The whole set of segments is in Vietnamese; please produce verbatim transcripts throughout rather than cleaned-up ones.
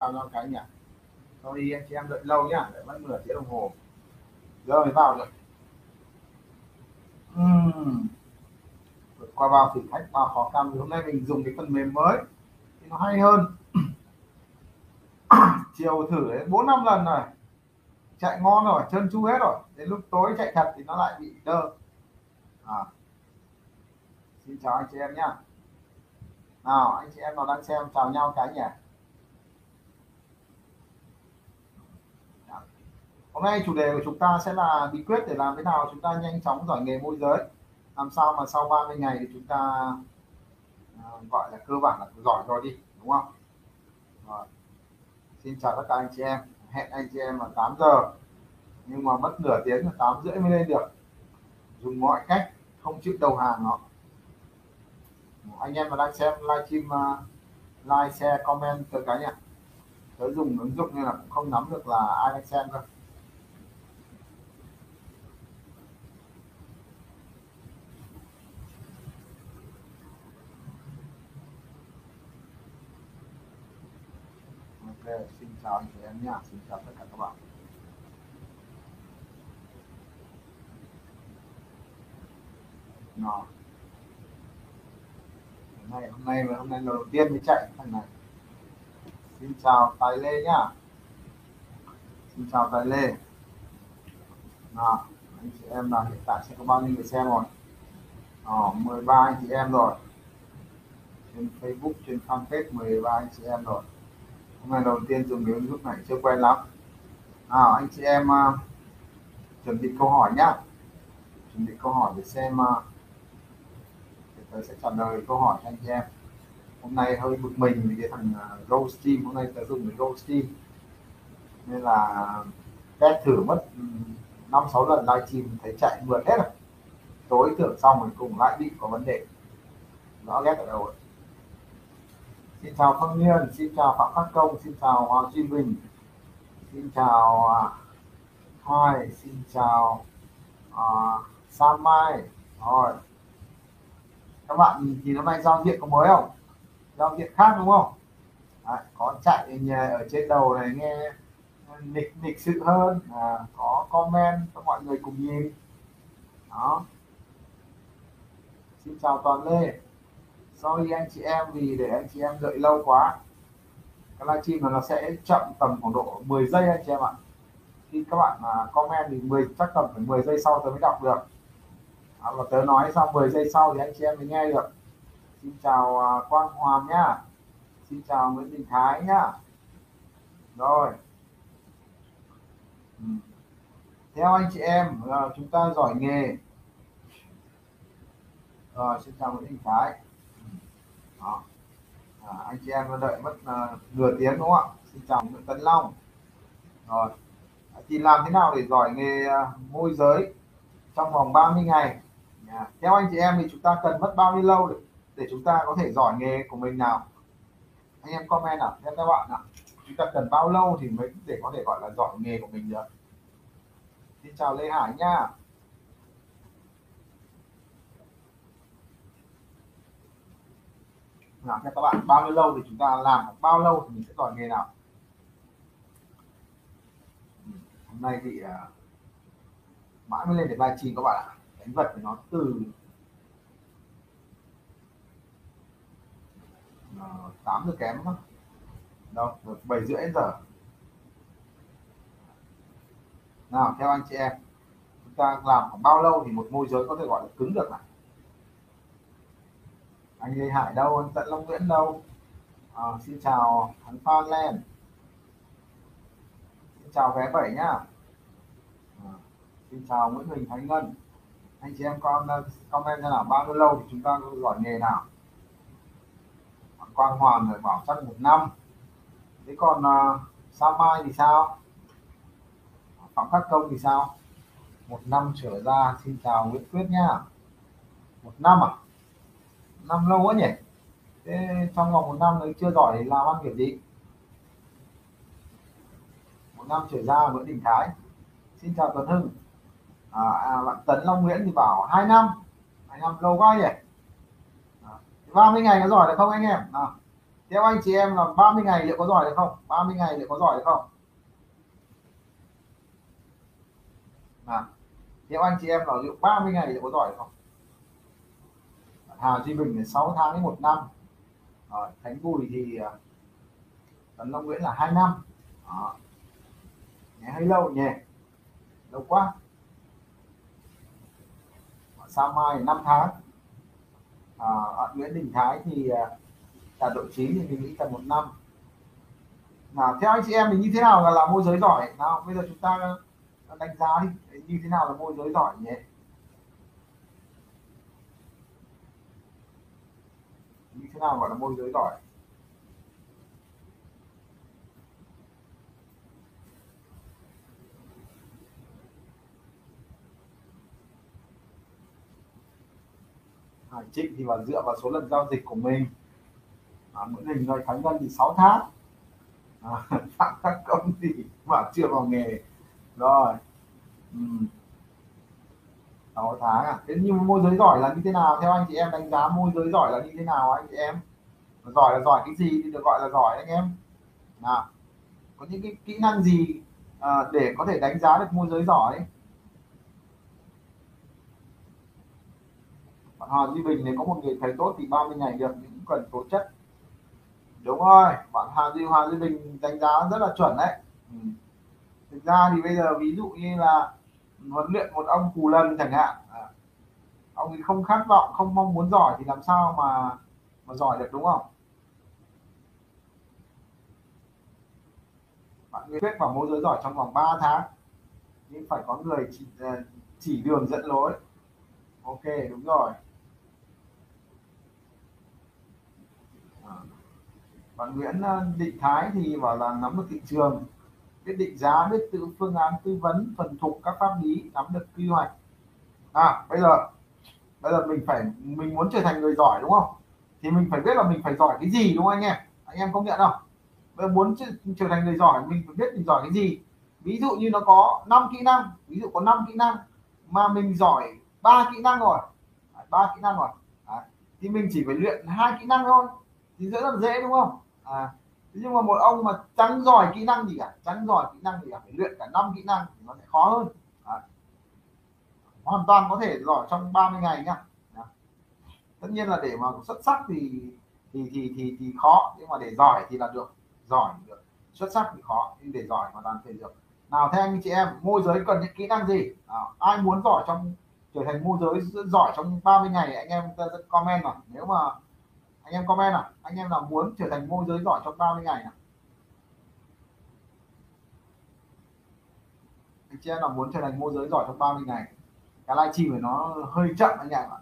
vào nhau cái nhỉ. Sorry anh chị em đợi lâu nhá, để mất nửa tiếng đồng hồ. Giờ mới vào được. Uhm. Vượt qua bao thử thách, bao khó khăn. Hôm nay mình dùng cái phần mềm mới thì nó hay hơn. Chiều thử đến bốn năm lần rồi, chạy ngon rồi, chân chu hết rồi, đến lúc tối chạy thật thì nó lại bị đơ à. Xin chào anh chị em nhá. Nào anh chị em nào đang xem chào nhau cái nhỉ. Hôm nay chủ đề của chúng ta sẽ là bí quyết để làm thế nào chúng ta nhanh chóng giỏi nghề môi giới, làm sao mà sau ba mươi ngày thì chúng ta à, gọi là cơ bản là giỏi rồi đi, đúng không? Rồi. Xin chào tất cả anh chị em, hẹn anh chị em vào tám giờ nhưng mà mất nửa tiếng là tám rưỡi mới lên được, dùng mọi cách không chịu đầu hàng nó. Anh em mà đang xem livestream, like, share, comment từ cái nhỉ, tới dùng ứng dụng nên là cũng không nắm được là ai đang xem đâu. Okay, xin chào anh chị em nha, xin chào tất cả các bạn. Nào. Hôm nay hôm nay là hôm nay lần đầu tiên mới chạy thằng này. Xin chào Tài Lê nhá. Xin chào Tài Lê. Nào, anh chị em là hiện tại sẽ có bao nhiêu người xem rồi? Ờ, mười ba anh chị em rồi. Trên Facebook, trên fanpage mười ba anh chị em rồi. Hôm nay đầu tiên dùng cái ứng dụng này chưa quen lắm. Nào anh chị em uh, chuẩn bị câu hỏi nhá. Chuẩn bị câu hỏi để xem uh, để tôi sẽ trả lời câu hỏi cho anh chị em. Hôm nay hơi bực mình vì cái thằng uh, Goldstream, hôm nay tôi dùng cái Goldstream nên là test thử mất năm sáu lần livestream thấy chạy mượt hết rồi. Tối tưởng xong rồi cùng lại bị có vấn đề. Rõ ghét ở đâu rồi. Xin chào Thắng Phan, xin chào Phạm Văn Công, xin chào Hoàng Duy Bình, xin chào Hoài, uh, xin chào uh, Sa Mai. Rồi. Các bạn nhìn thì hôm nay giao diện có mới không? Giao diện khác đúng không? Đấy, có chạy nhà ở trên đầu này nghe lịch lịch sự hơn, à, có comment cho mọi người cùng nhìn. Đó. Xin chào Toàn Lê. Sorry anh chị em vì để anh chị em đợi lâu quá. Cái livestream nó sẽ chậm tầm khoảng độ mười giây anh chị em ạ. Khi các bạn comment thì mười, chắc tầm phải mười giây sau tớ mới đọc được. À, và tớ nói xong mười giây sau thì anh chị em mới nghe được. Xin chào Quang Hoàng nhá. Xin chào Nguyễn Đình Thái nhá. Rồi. Ừ. Theo anh chị em là chúng ta giỏi nghề. Rồi, xin chào Nguyễn Đình Thái. Đó. À, anh chị em đợi mất uh, nửa tiếng đúng không ạ? Xin chào Nguyễn Tấn Long. Rồi. Thì làm thế nào để giỏi nghề uh, môi giới trong vòng ba mươi ngày? Yeah. Theo anh chị em thì chúng ta cần mất bao nhiêu lâu để, để chúng ta có thể giỏi nghề của mình nào? Anh em comment nào, theo các bạn nào. Chúng ta cần bao lâu thì mới để có thể gọi là giỏi nghề của mình được? Xin chào Lê Hải nha. Nào, các bạn bao nhiêu lâu thì chúng ta làm, bao lâu thì mình sẽ giỏi nghề nào? Hôm nay thì uh, mãi mới lên để live stream các bạn ạ. Đánh vật của nó từ uh, tám giờ kém không? Đâu, bảy rưỡi đến giờ. Nào, theo anh chị em, chúng ta làm khoảng bao lâu thì một môi giới có thể gọi là cứng được nào? Anh Lê Hải đâu, anh Trần Long Nguyễn đâu. À, xin chào Thắng Phan Len. Xin chào vé bảy nhá. À, xin chào Nguyễn Huỳnh Thái Ngân. Anh chị em con comment ra là bao nhiêu lâu thì chúng ta giỏi nghề nào? Quang Hoàng rồi bảo chắc một năm. Thế còn uh, Sa Mai thì sao? Phạm Khắc Công thì sao? Một năm trở ra. Xin chào Nguyễn Quyết nhá. Một năm à? Năm lâu quá nhỉ. Thế trong vòng một năm nó chưa giỏi thì làm ăn kiểu gì? Một năm trở ra. Nguyễn Đình Thái. Xin chào Trần Hưng. À, à, bạn Tấn Long Nguyễn thì bảo hai năm. Hai năm lâu quá nhỉ. À, ba mươi ngày nó giỏi được không anh em? À, Theo anh chị em là ba mươi ngày liệu có giỏi được không? ba mươi ngày liệu có giỏi được không? À, theo anh chị em là liệu ba mươi ngày liệu có giỏi được không? Hoàng Duy Bình là sáu tháng đến một năm. Rồi, Thánh Bùi thì Trần Long Nguyễn là hai năm. Đó. Nhé, hơi lâu nhỉ? Lâu quá. Sa Mai năm tháng. À, Nguyễn Đình Thái thì là độ trí thì mình nghĩ tầm một năm. Nào, theo anh chị em thì như thế nào là, là môi giới giỏi? Nào, bây giờ chúng ta đánh giá đi, như thế nào là môi giới giỏi nhỉ? Như thế nào gọi là môi giới giỏi? Hải Trịnh thì vào dựa vào số lần giao dịch của mình. À, Nguyễn Đình rồi Thắng Phan Len thì sáu tháng. À, Phạm Văn Công thì bảo chưa vào nghề rồi. Ừ. sáu tháng à. Thế nhưng môi giới giỏi là như thế nào? Theo anh chị em đánh giá môi giới giỏi là như thế nào anh chị em? Giỏi là giỏi cái gì thì được gọi là giỏi anh em? Nào, có những cái kỹ năng gì à, để có thể đánh giá được môi giới giỏi? Hoàng Duy Bình này có một người thầy tốt thì ba mươi ngày được, những cần tố chất. Đúng rồi, bạn Hoàng Duy, Hoàng Duy Bình đánh giá rất là chuẩn đấy. Ừ. Thực ra thì bây giờ ví dụ như là huấn luyện một ông cù lần chẳng hạn, à, ông ấy không khát vọng, không mong muốn giỏi thì làm sao mà mà giỏi được, đúng không? Bạn Nguyễn Quyết vào môi giới giỏi trong vòng ba tháng, nhưng phải có người chỉ, chỉ đường dẫn lối. Ok, đúng rồi. Bạn Nguyễn Định Thái thì bảo là nắm được thị trường, biết định giá, biết tự phương án tư vấn, thuần thục các pháp lý, nắm được quy hoạch. À, bây giờ bây giờ mình phải mình muốn trở thành người giỏi đúng không? Thì mình phải biết là mình phải giỏi cái gì đúng không anh em? Anh em công nhận không? Bây giờ muốn trở thành người giỏi mình phải biết mình giỏi cái gì. Ví dụ như nó có năm kỹ năng, ví dụ có năm kỹ năng mà mình giỏi ba kỹ năng rồi, ba kỹ năng rồi, à, thì mình chỉ phải luyện hai kỹ năng thôi, thì rất là dễ đúng không? À, nhưng mà một ông mà chẳng giỏi kỹ năng gì cả, chẳng giỏi kỹ năng gì cả, phải luyện cả năm kỹ năng thì nó sẽ khó hơn. À, hoàn toàn có thể giỏi trong ba mươi ngày nhá. À, tất nhiên là để mà xuất sắc thì thì thì thì, thì khó, nhưng mà để giỏi thì là được, giỏi được, xuất sắc thì khó, nhưng để giỏi mà toàn thể được. Nào, theo anh chị em, môi giới cần những kỹ năng gì? À, ai muốn giỏi trong trở thành môi giới giỏi trong ba mươi ngày anh em comment nào, nếu mà anh em comment nào, anh em nào muốn trở thành môi giới giỏi trong ba mươi ngày nào, anh chị em nào muốn trở thành môi giới giỏi trong ba mươi ngày. Cái livestream này nó hơi chậm anh em ạ,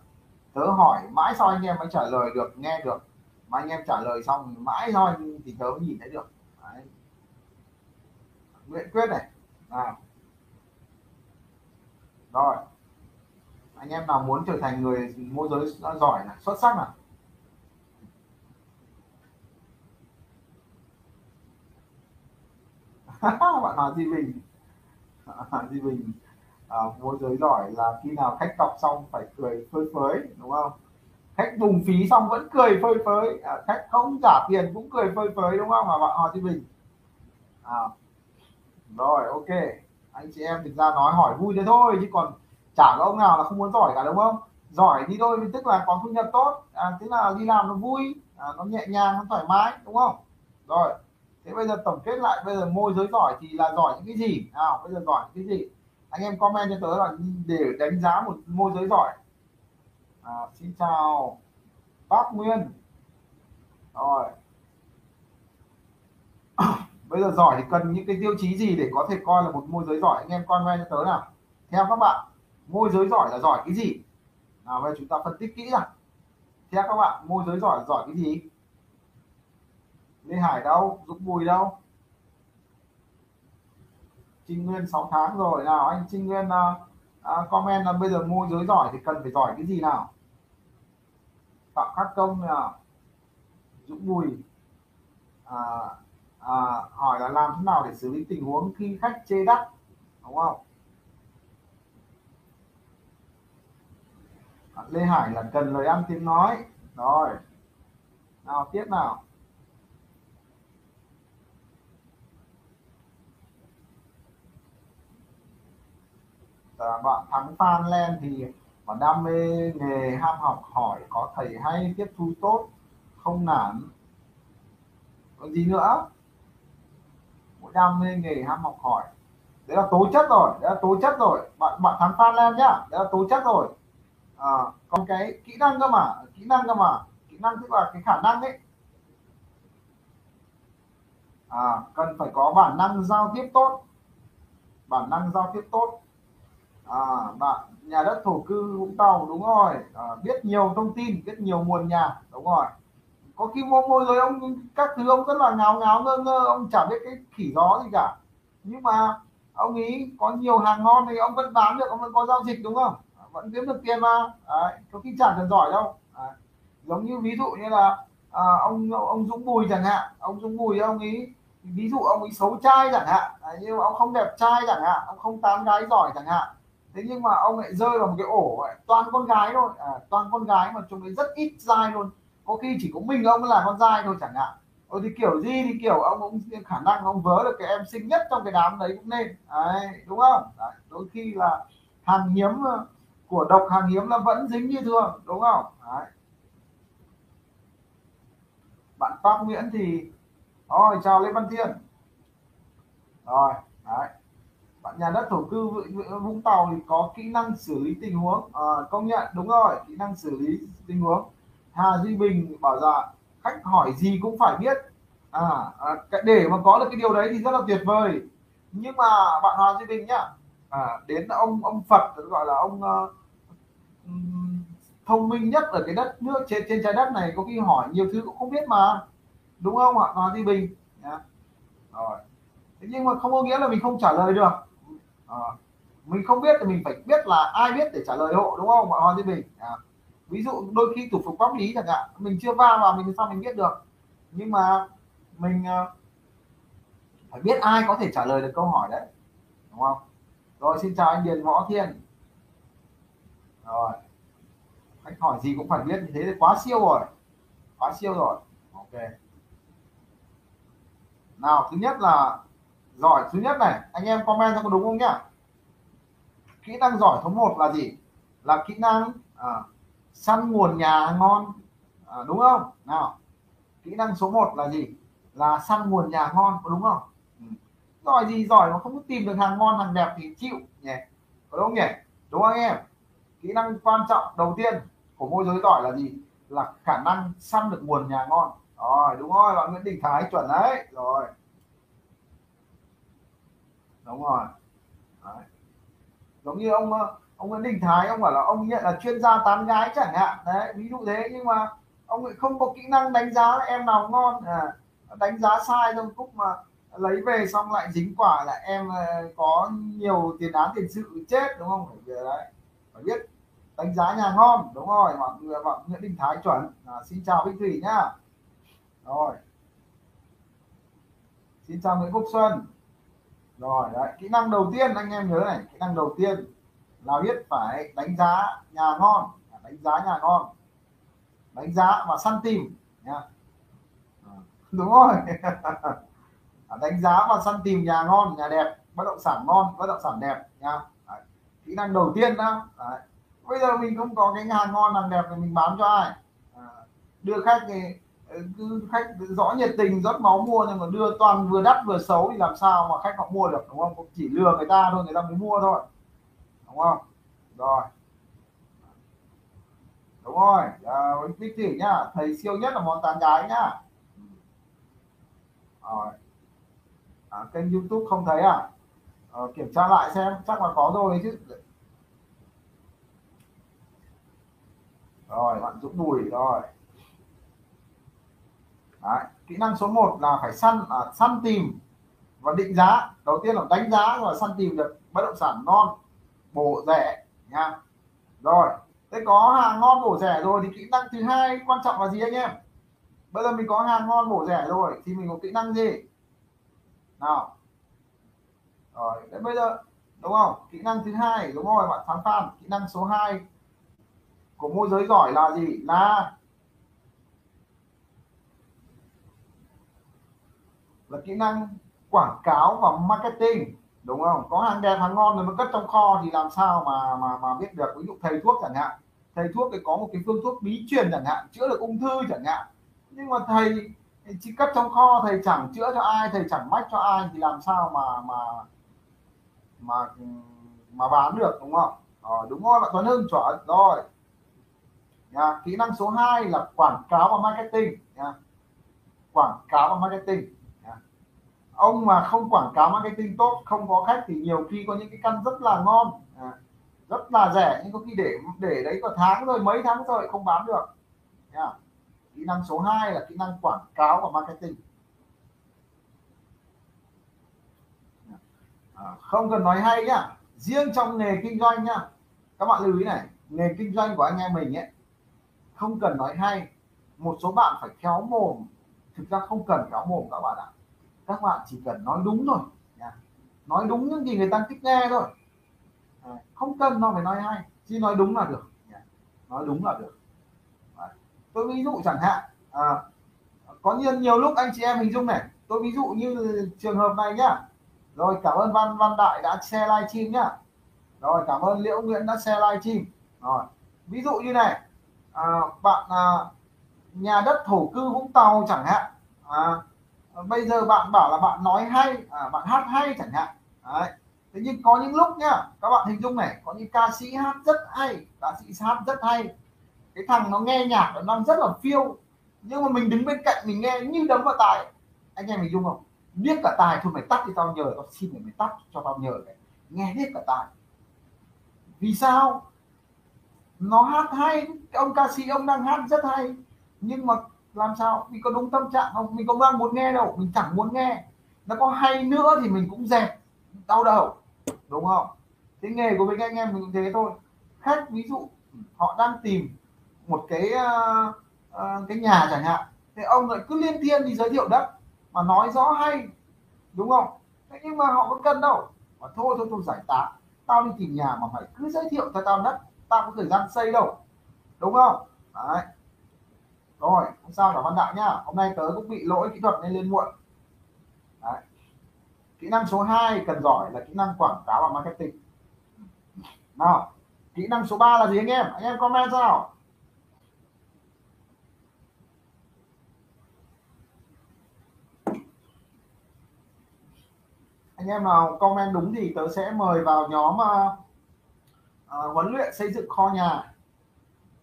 tớ hỏi mãi sau anh em mới trả lời được, nghe được, mà anh em trả lời xong mãi sau anh thì tớ mới nhìn thấy được. Đấy. Nguyễn Quyết này nào, rồi anh em nào muốn trở thành người môi giới giỏi này, xuất sắc nào. Bạn Hoàng Duy Bình, Hoàng Duy Bình à, môi giới giỏi là khi nào khách cọc xong phải cười phơi phới, đúng không? Khách bùng phí xong vẫn cười phơi phới, à, khách không trả tiền cũng cười phơi phới, đúng không? Mà bạn Hoàng Duy Bình à, rồi ok, anh chị em thực ra nói hỏi vui thế thôi chứ còn chả có ông nào là không muốn giỏi cả, đúng không? Giỏi đi thôi tức là có thu nhập tốt, à, tức là đi làm nó vui, à, nó nhẹ nhàng, nó thoải mái, đúng không? Rồi, thế bây giờ tổng kết lại, bây giờ môi giới giỏi thì là giỏi những cái gì? Nào, bây giờ giỏi những cái gì? Anh em comment cho tớ là để đánh giá một môi giới giỏi. À, xin chào bác Nguyên. Rồi. Bây giờ giỏi thì cần những cái tiêu chí gì để có thể coi là một môi giới giỏi? Anh em comment cho tớ nào. Theo các bạn, môi giới giỏi là giỏi cái gì? Nào, bây giờ chúng ta phân tích kỹ nào. Theo các bạn, môi giới giỏi là giỏi cái gì? Lê Hải đâu? Dũng Bùi đâu? Trinh Nguyên sáu tháng rồi. Nào, anh Trinh Nguyên uh, comment là bây giờ môi giới giỏi thì cần phải giỏi cái gì nào? Phạm Khắc Công nào? Dũng Bùi à, à, hỏi là làm thế nào để xử lý tình huống khi khách chê đắt, đúng không? Lê Hải là cần lời ăn tiếng nói. Rồi, nào tiếp nào. bạn Thắng Phan Len thì mà đam mê nghề, ham học hỏi, có thầy hay, tiếp thu tốt, không nản. Còn gì nữa? Mỗi đam mê nghề, ham học hỏi. Đấy là tố chất rồi, đấy là tố chất rồi. Bạn bạn Thắng Phan Len nhá, đấy là tố chất rồi. À, còn cái kỹ năng cơ mà, kỹ năng cơ mà, kỹ năng tức là cái khả năng ấy. À, cần phải có bản năng giao tiếp tốt, bản năng giao tiếp tốt. À, bạn nhà đất thổ cư Vũng Tàu đúng rồi, à, biết nhiều thông tin, biết nhiều nguồn nhà đúng rồi. Có khi mua môi giới ông các thứ ông rất là ngáo ngáo ngơ ngơ, ông chả biết cái khỉ gió gì cả, nhưng mà ông ý có nhiều hàng ngon thì ông vẫn bán được, ông vẫn có giao dịch đúng không, à, vẫn kiếm được tiền mà. Đấy, có khi chả cần giỏi đâu. Đấy, giống như ví dụ như là à, ông ông Dũng Bùi chẳng hạn, ông Dũng Bùi ông ý ví dụ ông ấy xấu trai chẳng hạn, đấy, nhưng mà ông không đẹp trai chẳng hạn, ông không tán gái giỏi chẳng hạn. Thế nhưng mà ông lại rơi vào một cái ổ ấy, toàn con gái thôi, à, toàn con gái mà chúng ấy rất ít dai luôn. Có khi chỉ có mình ông là con dai thôi chẳng hạn. Ôi thì kiểu gì thì kiểu ông cũng khả năng ông vớ được cái em xinh nhất trong cái đám đấy cũng nên. Đấy, đúng không? Đấy, đôi khi là hàng hiếm của độc hàng hiếm là vẫn dính như thường, đúng không? Đấy. Bạn Pháp Nguyễn thì ôi chào Lê Văn Thiên. Rồi, đấy. Bạn nhà đất thổ cư Vũng Tàu thì có kỹ năng xử lý tình huống, à, công nhận đúng rồi, kỹ năng xử lý tình huống. Hà Duy Bình bảo là khách hỏi gì cũng phải biết, à, à, để mà có được cái điều đấy thì rất là tuyệt vời. Nhưng mà bạn Hà Duy Bình nhá, à, đến ông ông Phật gọi là ông uh, thông minh nhất ở cái đất nước trên trên trái đất này có khi hỏi nhiều thứ cũng không biết mà, đúng không ạ Hà Duy Bình? Yeah. Rồi. Thế nhưng mà không có nghĩa là mình không trả lời được. À, mình không biết thì mình phải biết là ai biết để trả lời hộ, đúng không mọi người? Mình à, ví dụ đôi khi thủ tục pháp lý chẳng hạn mình chưa va vào mình sao mình biết được, nhưng mà mình uh, phải biết ai có thể trả lời được câu hỏi đấy, đúng không? Rồi xin chào anh Điền Võ Thiên. Rồi khách hỏi gì cũng phải biết, như thế thì quá siêu rồi, quá siêu rồi. Ok nào, thứ nhất là giỏi, thứ nhất này anh em comment cho có đúng không nhá. Kỹ năng giỏi số một là gì? Là kỹ năng à, săn nguồn nhà ngon, à, đúng không nào? Kỹ năng số một là gì? Là săn nguồn nhà ngon, có đúng không? Ừ. Giỏi gì giỏi mà không có tìm được hàng ngon hàng đẹp thì chịu nhỉ, có đúng nhỉ, đúng không anh em? Kỹ năng quan trọng đầu tiên của môi giới giỏi là gì? Là khả năng săn được nguồn nhà ngon. Rồi đúng rồi, bạn Nguyễn Đình Thái chuẩn đấy, rồi đúng rồi. Đấy. Giống như ông ông Nguyễn Đình Thái, ông bảo là ông hiện là chuyên gia tán gái chẳng hạn đấy, ví dụ thế, nhưng mà ông lại không có kỹ năng đánh giá là em nào ngon, à, đánh giá sai trong lúc mà lấy về xong lại dính quả là em có nhiều tiền án tiền sự chết, đúng không? Phải, đấy. Phải biết đánh giá nhà ngon, đúng rồi, mọi bạn Nguyễn Đình Thái chuẩn. À, xin chào Vinh Thủy nhá. Rồi xin chào Nguyễn Phúc Xuân. Rồi đấy, kỹ năng đầu tiên anh em nhớ này, kỹ năng đầu tiên là biết phải đánh giá nhà ngon, đánh giá nhà ngon, đánh giá và săn tìm nha. Đúng rồi. Đánh giá và săn tìm nhà ngon, nhà đẹp, bất động sản ngon, bất động sản đẹp nha. Đấy. Kỹ năng đầu tiên đó. Đấy. Bây giờ mình không có cái nhà ngon hàng đẹp thì mình bán cho ai? À, đưa khách thì khách rõ nhiệt tình rót máu mua, nhưng mà đưa toàn vừa đắt vừa xấu thì làm sao mà khách họ mua được, đúng không? Chỉ lừa người ta thôi, người ta mới mua thôi, đúng không? Rồi đúng rồi, Vinh Thủy nhá, thầy siêu nhất là món tán gái nhá. Rồi à, kênh YouTube không thấy à? À kiểm tra lại xem, chắc là có rồi chứ. Rồi bạn Dũng Bùi rồi. Đấy, kỹ năng số một là phải săn à, săn tìm và định giá. Đầu tiên là đánh giá rồi săn tìm được bất động sản ngon bổ rẻ nha. Rồi thế có hàng ngon bổ rẻ rồi thì kỹ năng thứ hai quan trọng là gì anh em? Bây giờ mình có hàng ngon bổ rẻ rồi thì mình có kỹ năng gì nào? Rồi đến bây giờ đúng không, kỹ năng thứ hai đúng rồi bạn Thắng Phan. Kỹ năng số hai của môi giới giỏi là gì? Là là kỹ năng quảng cáo và marketing, đúng không? Có hàng đẹp hàng ngon rồi mà cất trong kho thì làm sao mà mà mà biết được. Ví dụ thầy thuốc chẳng hạn, thầy thuốc thì có một cái phương thuốc bí truyền chẳng hạn, chữa được ung thư chẳng hạn, nhưng mà thầy chỉ cất trong kho, thầy chẳng chữa cho ai, thầy chẳng mách cho ai thì làm sao mà mà mà mà bán được, đúng không? Ờ, đúng rồi bạn Tuấn Hưng, chuẩn rồi. Nha, kỹ năng số hai là quảng cáo và marketing. Nha, quảng cáo và marketing. Nha, ông mà không quảng cáo marketing tốt, không có khách thì nhiều khi có những cái căn rất là ngon, nha, rất là rẻ nhưng có khi để để đấy có tháng rồi, mấy tháng rồi không bán được. Nha, kỹ năng số hai là kỹ năng quảng cáo và marketing. À, không cần nói hay nhá, riêng trong nghề kinh doanh nhá, các bạn lưu ý này, nghề kinh doanh của anh em mình ấy, không cần nói hay. Một số bạn phải khéo mồm, thực ra không cần khéo mồm các bạn ạ, các bạn chỉ cần nói đúng thôi, nói đúng những gì người ta thích nghe thôi, không cần nó phải nói hay, chỉ nói đúng là được, nói đúng là được. Tôi ví dụ chẳng hạn, à, có nhiều, nhiều lúc anh chị em hình dung này, tôi ví dụ như trường hợp này nhá. Rồi, cảm ơn Văn Văn Đại đã share live stream nhá. Rồi, cảm ơn Liễu Nguyễn đã share live stream. Rồi, ví dụ như này, à, bạn à, nhà đất thổ cư Vũng Tàu chẳng hạn, à, bây giờ bạn bảo là bạn nói hay, à, bạn hát hay chẳng hạn. Đấy. Thế nhưng có những lúc nhá, các bạn hình dung này, có những ca sĩ hát rất hay, ca sĩ hát rất hay, cái thằng nó nghe nhạc nó đang rất là phiêu, nhưng mà mình đứng bên cạnh mình nghe như đấm vào Tài, anh em mình dung không? Biết cả Tài thôi, mày tắt thì tao nhờ, tao xin mày, mày tắt cho tao nhờ này. Nghe biết cả Tài. Vì sao? Nó hát hay, ông ca sĩ ông đang hát rất hay, nhưng mà làm sao? Mình có đúng tâm trạng không? Mình không đang muốn nghe đâu, mình chẳng muốn nghe. Nó có hay nữa thì mình cũng dẹp, đau đầu, đúng không? Thế nghề của mình anh em mình cũng thế thôi. Khách ví dụ họ đang tìm một cái uh, uh, cái nhà chẳng hạn, thế ông lại cứ liên thiên đi giới thiệu đất mà nói rõ hay, đúng không? Thế nhưng mà họ có cần đâu, mà thôi thôi thôi giải tán, tao đi tìm nhà mà mày cứ giới thiệu cho tao đất, tao có thời gian xây đâu, đúng không? Đấy. Rồi, không sao cả Văn Đại nhá, hôm nay tớ cũng bị lỗi kỹ thuật nên lên muộn. Đấy. Kỹ năng số hai cần giỏi là kỹ năng quảng cáo và marketing. Nào, kỹ năng số ba là gì anh em? Anh em comment ra nào. Anh em nào comment đúng thì tớ sẽ mời vào nhóm uh, uh, huấn luyện xây dựng kho nhà,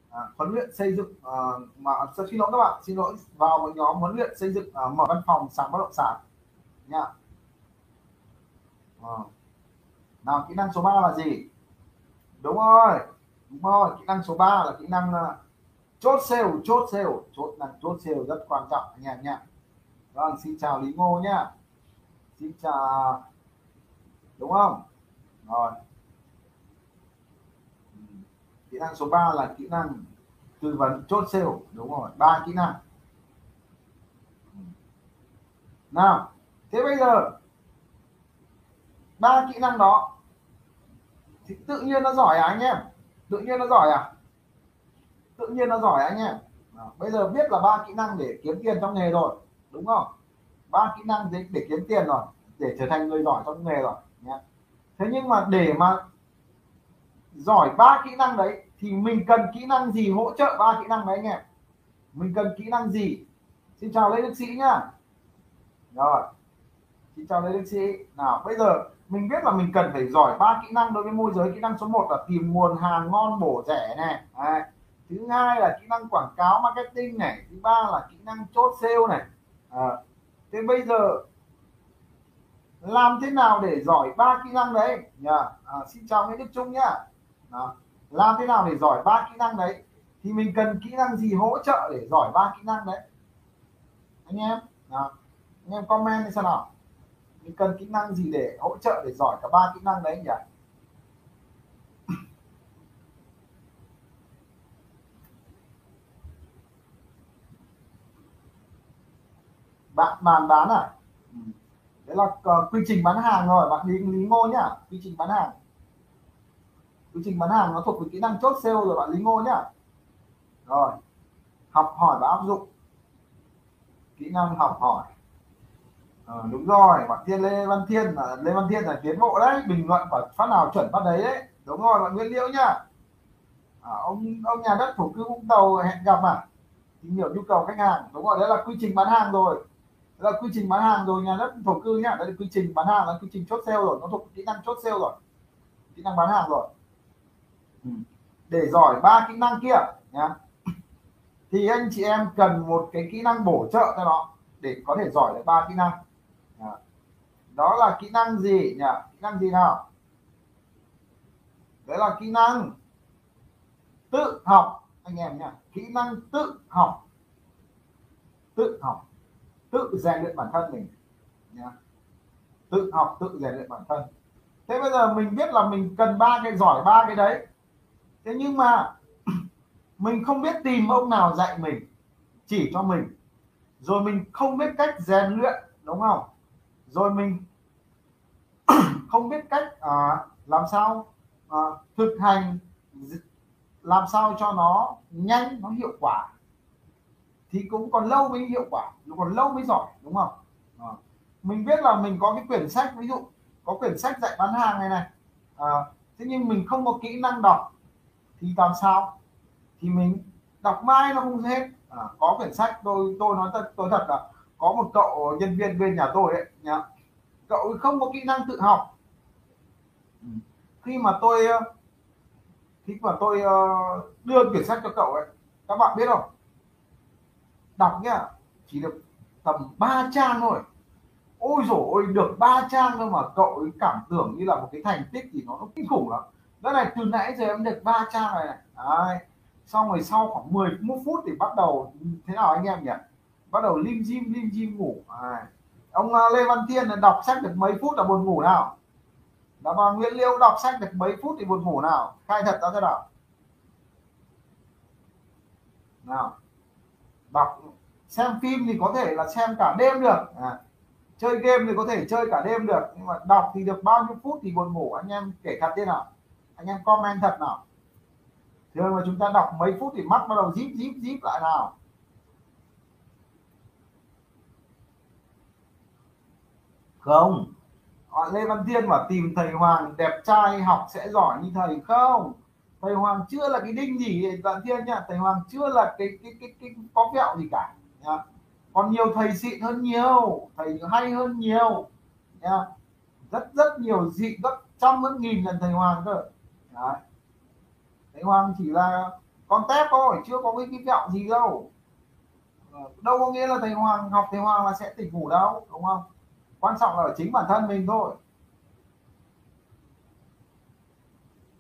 à, huấn luyện xây dựng uh, mà xin lỗi các bạn, xin lỗi, vào một nhóm huấn luyện xây dựng uh, mở văn phòng sàn bất động sản nha. À. Nào, kỹ năng số ba là gì? Đúng rồi, đúng rồi, kỹ năng số ba là kỹ năng uh, chốt sale, chốt sale, chốt năng chốt sale rất quan trọng anh em nha. Rồi, xin chào Lý Ngô nhá. Xin chào, đúng không? Rồi, kỹ năng số ba là kỹ năng tư vấn chốt sale, đúng rồi, ba kỹ năng. Nào, thế bây giờ ba kỹ năng đó thì tự nhiên nó giỏi à anh em? Tự nhiên nó giỏi à? Tự nhiên nó giỏi à anh em? Nào, bây giờ biết là ba kỹ năng để kiếm tiền trong nghề rồi, đúng không? Ba kỹ năng để, để kiếm tiền rồi, để trở thành người giỏi trong nghề rồi nhé. Thế nhưng mà để mà giỏi ba kỹ năng đấy thì mình cần kỹ năng gì hỗ trợ ba kỹ năng đấy anh em? Mình cần kỹ năng gì? Xin chào Lê Đức Sĩ nhá. Rồi, xin chào Lê Đức Sĩ. Nào, bây giờ mình biết là mình cần phải giỏi ba kỹ năng đối với môi giới. Kỹ năng số một là tìm nguồn hàng ngon bổ rẻ này. Đấy. Thứ hai là kỹ năng quảng cáo marketing này. Thứ ba là kỹ năng chốt sale này. À, thế bây giờ làm thế nào để giỏi ba kỹ năng đấy nhá? À, xin chào Nguyễn Đức Trung nhá. Làm thế nào để giỏi ba kỹ năng đấy thì mình cần kỹ năng gì hỗ trợ để giỏi ba kỹ năng đấy anh em? À, anh em comment đi xem nào, mình cần kỹ năng gì để hỗ trợ để giỏi cả ba kỹ năng đấy nhỉ? Bạn bàn bán à? Đấy là uh, quy trình bán hàng rồi, bạn Lý, Lý Ngô nhá. Quy trình bán hàng, quy trình bán hàng nó thuộc về kỹ năng chốt sale rồi bạn Lý Ngô nhá. Rồi, học hỏi và áp dụng, kỹ năng học hỏi. Ờ, đúng rồi, bạn Thiên Lê Văn Thiên là Lê Văn Thiên là tiến bộ đấy, bình luận phải phát nào chuẩn phát đấy đấy. Đúng rồi, bạn Nguyễn Liễu nhá. À, ông ông nhà đất thổ cư Vũng Tàu hẹn gặp à? Tìm hiểu nhu cầu khách hàng. Đúng rồi, đấy là quy trình bán hàng rồi. Đấy là quy trình bán hàng rồi nhà đất thổ cư nhá. Đấy là quy trình bán hàng, là quy trình chốt sale rồi, nó thuộc kỹ năng chốt sale rồi. Kỹ năng bán hàng rồi. Ừ. Để giỏi ba kỹ năng kia nhá, thì anh chị em cần một cái kỹ năng bổ trợ cho nó để có thể giỏi được ba kỹ năng. Đó là kỹ năng gì nhỉ? Kỹ năng gì nào? Đấy là kỹ năng tự học anh em nhỉ, kỹ năng tự học, tự học, tự rèn luyện bản thân mình nhỉ? Tự học, tự rèn luyện bản thân. Thế bây giờ mình biết là mình cần ba cái giỏi ba cái đấy, thế nhưng mà mình không biết tìm ông nào dạy mình, chỉ cho mình, rồi mình không biết cách rèn luyện, đúng không? Rồi mình không biết cách à, làm sao à, thực hành, làm sao cho nó nhanh, nó hiệu quả, thì cũng còn lâu mới hiệu quả, còn lâu mới giỏi, đúng không? À, mình biết là mình có cái quyển sách, ví dụ có quyển sách dạy bán hàng này này, à, thế nhưng mình không có kỹ năng đọc thì làm sao? Thì mình đọc mãi nó không hết. À, có quyển sách tôi tôi nói thật, tôi thật là có một cậu nhân viên bên nhà tôi ấy nhá, cậu không có kỹ năng tự học. Khi mà tôi khi mà tôi đưa quyển sách cho cậu ấy, các bạn biết không, đọc nhá chỉ được tầm ba trang thôi, ôi dồi ôi, được ba trang thôi mà cậu ấy cảm tưởng như là một cái thành tích thì nó, nó kinh khủng lắm. Đó này, từ nãy giờ em được ba trang này này. Đấy. Xong rồi sau khoảng mười phút thì bắt đầu thế nào anh em nhỉ, bắt đầu lim dim lim dim ngủ. À, ông Lê Văn Thiên là đọc sách được mấy phút là buồn ngủ nào? Đã bà Nguyễn Liễu đọc sách được mấy phút thì buồn ngủ nào? Khai thật ra thế nào? Nào, đọc xem phim thì có thể là xem cả đêm được, à, chơi game thì có thể chơi cả đêm được, nhưng mà đọc thì được bao nhiêu phút thì buồn ngủ? Anh em kể thật thế nào, anh em comment thật nào. Thường mà chúng ta đọc mấy phút thì mắt bắt đầu díp díp díp lại nào. Không, Lê Văn Thiên mà tìm thầy Hoàng đẹp trai học sẽ giỏi như thầy không? Thầy Hoàng chưa là cái đinh gì Văn Thiên nhá, thầy Hoàng chưa là cái cái cái, cái có vẹo gì cả nhá. Còn nhiều thầy xịn hơn nhiều, thầy hay hơn nhiều nhá. Rất rất nhiều dị gấp trăm gấp nghìn lần thầy Hoàng cơ. Đấy. Thầy Hoàng chỉ là con tép thôi, chưa có cái cái vẹo gì đâu. Đâu có nghĩa là thầy Hoàng học thầy Hoàng là sẽ tỉnh ngủ đâu, đúng không? Quan trọng là ở chính bản thân mình thôi.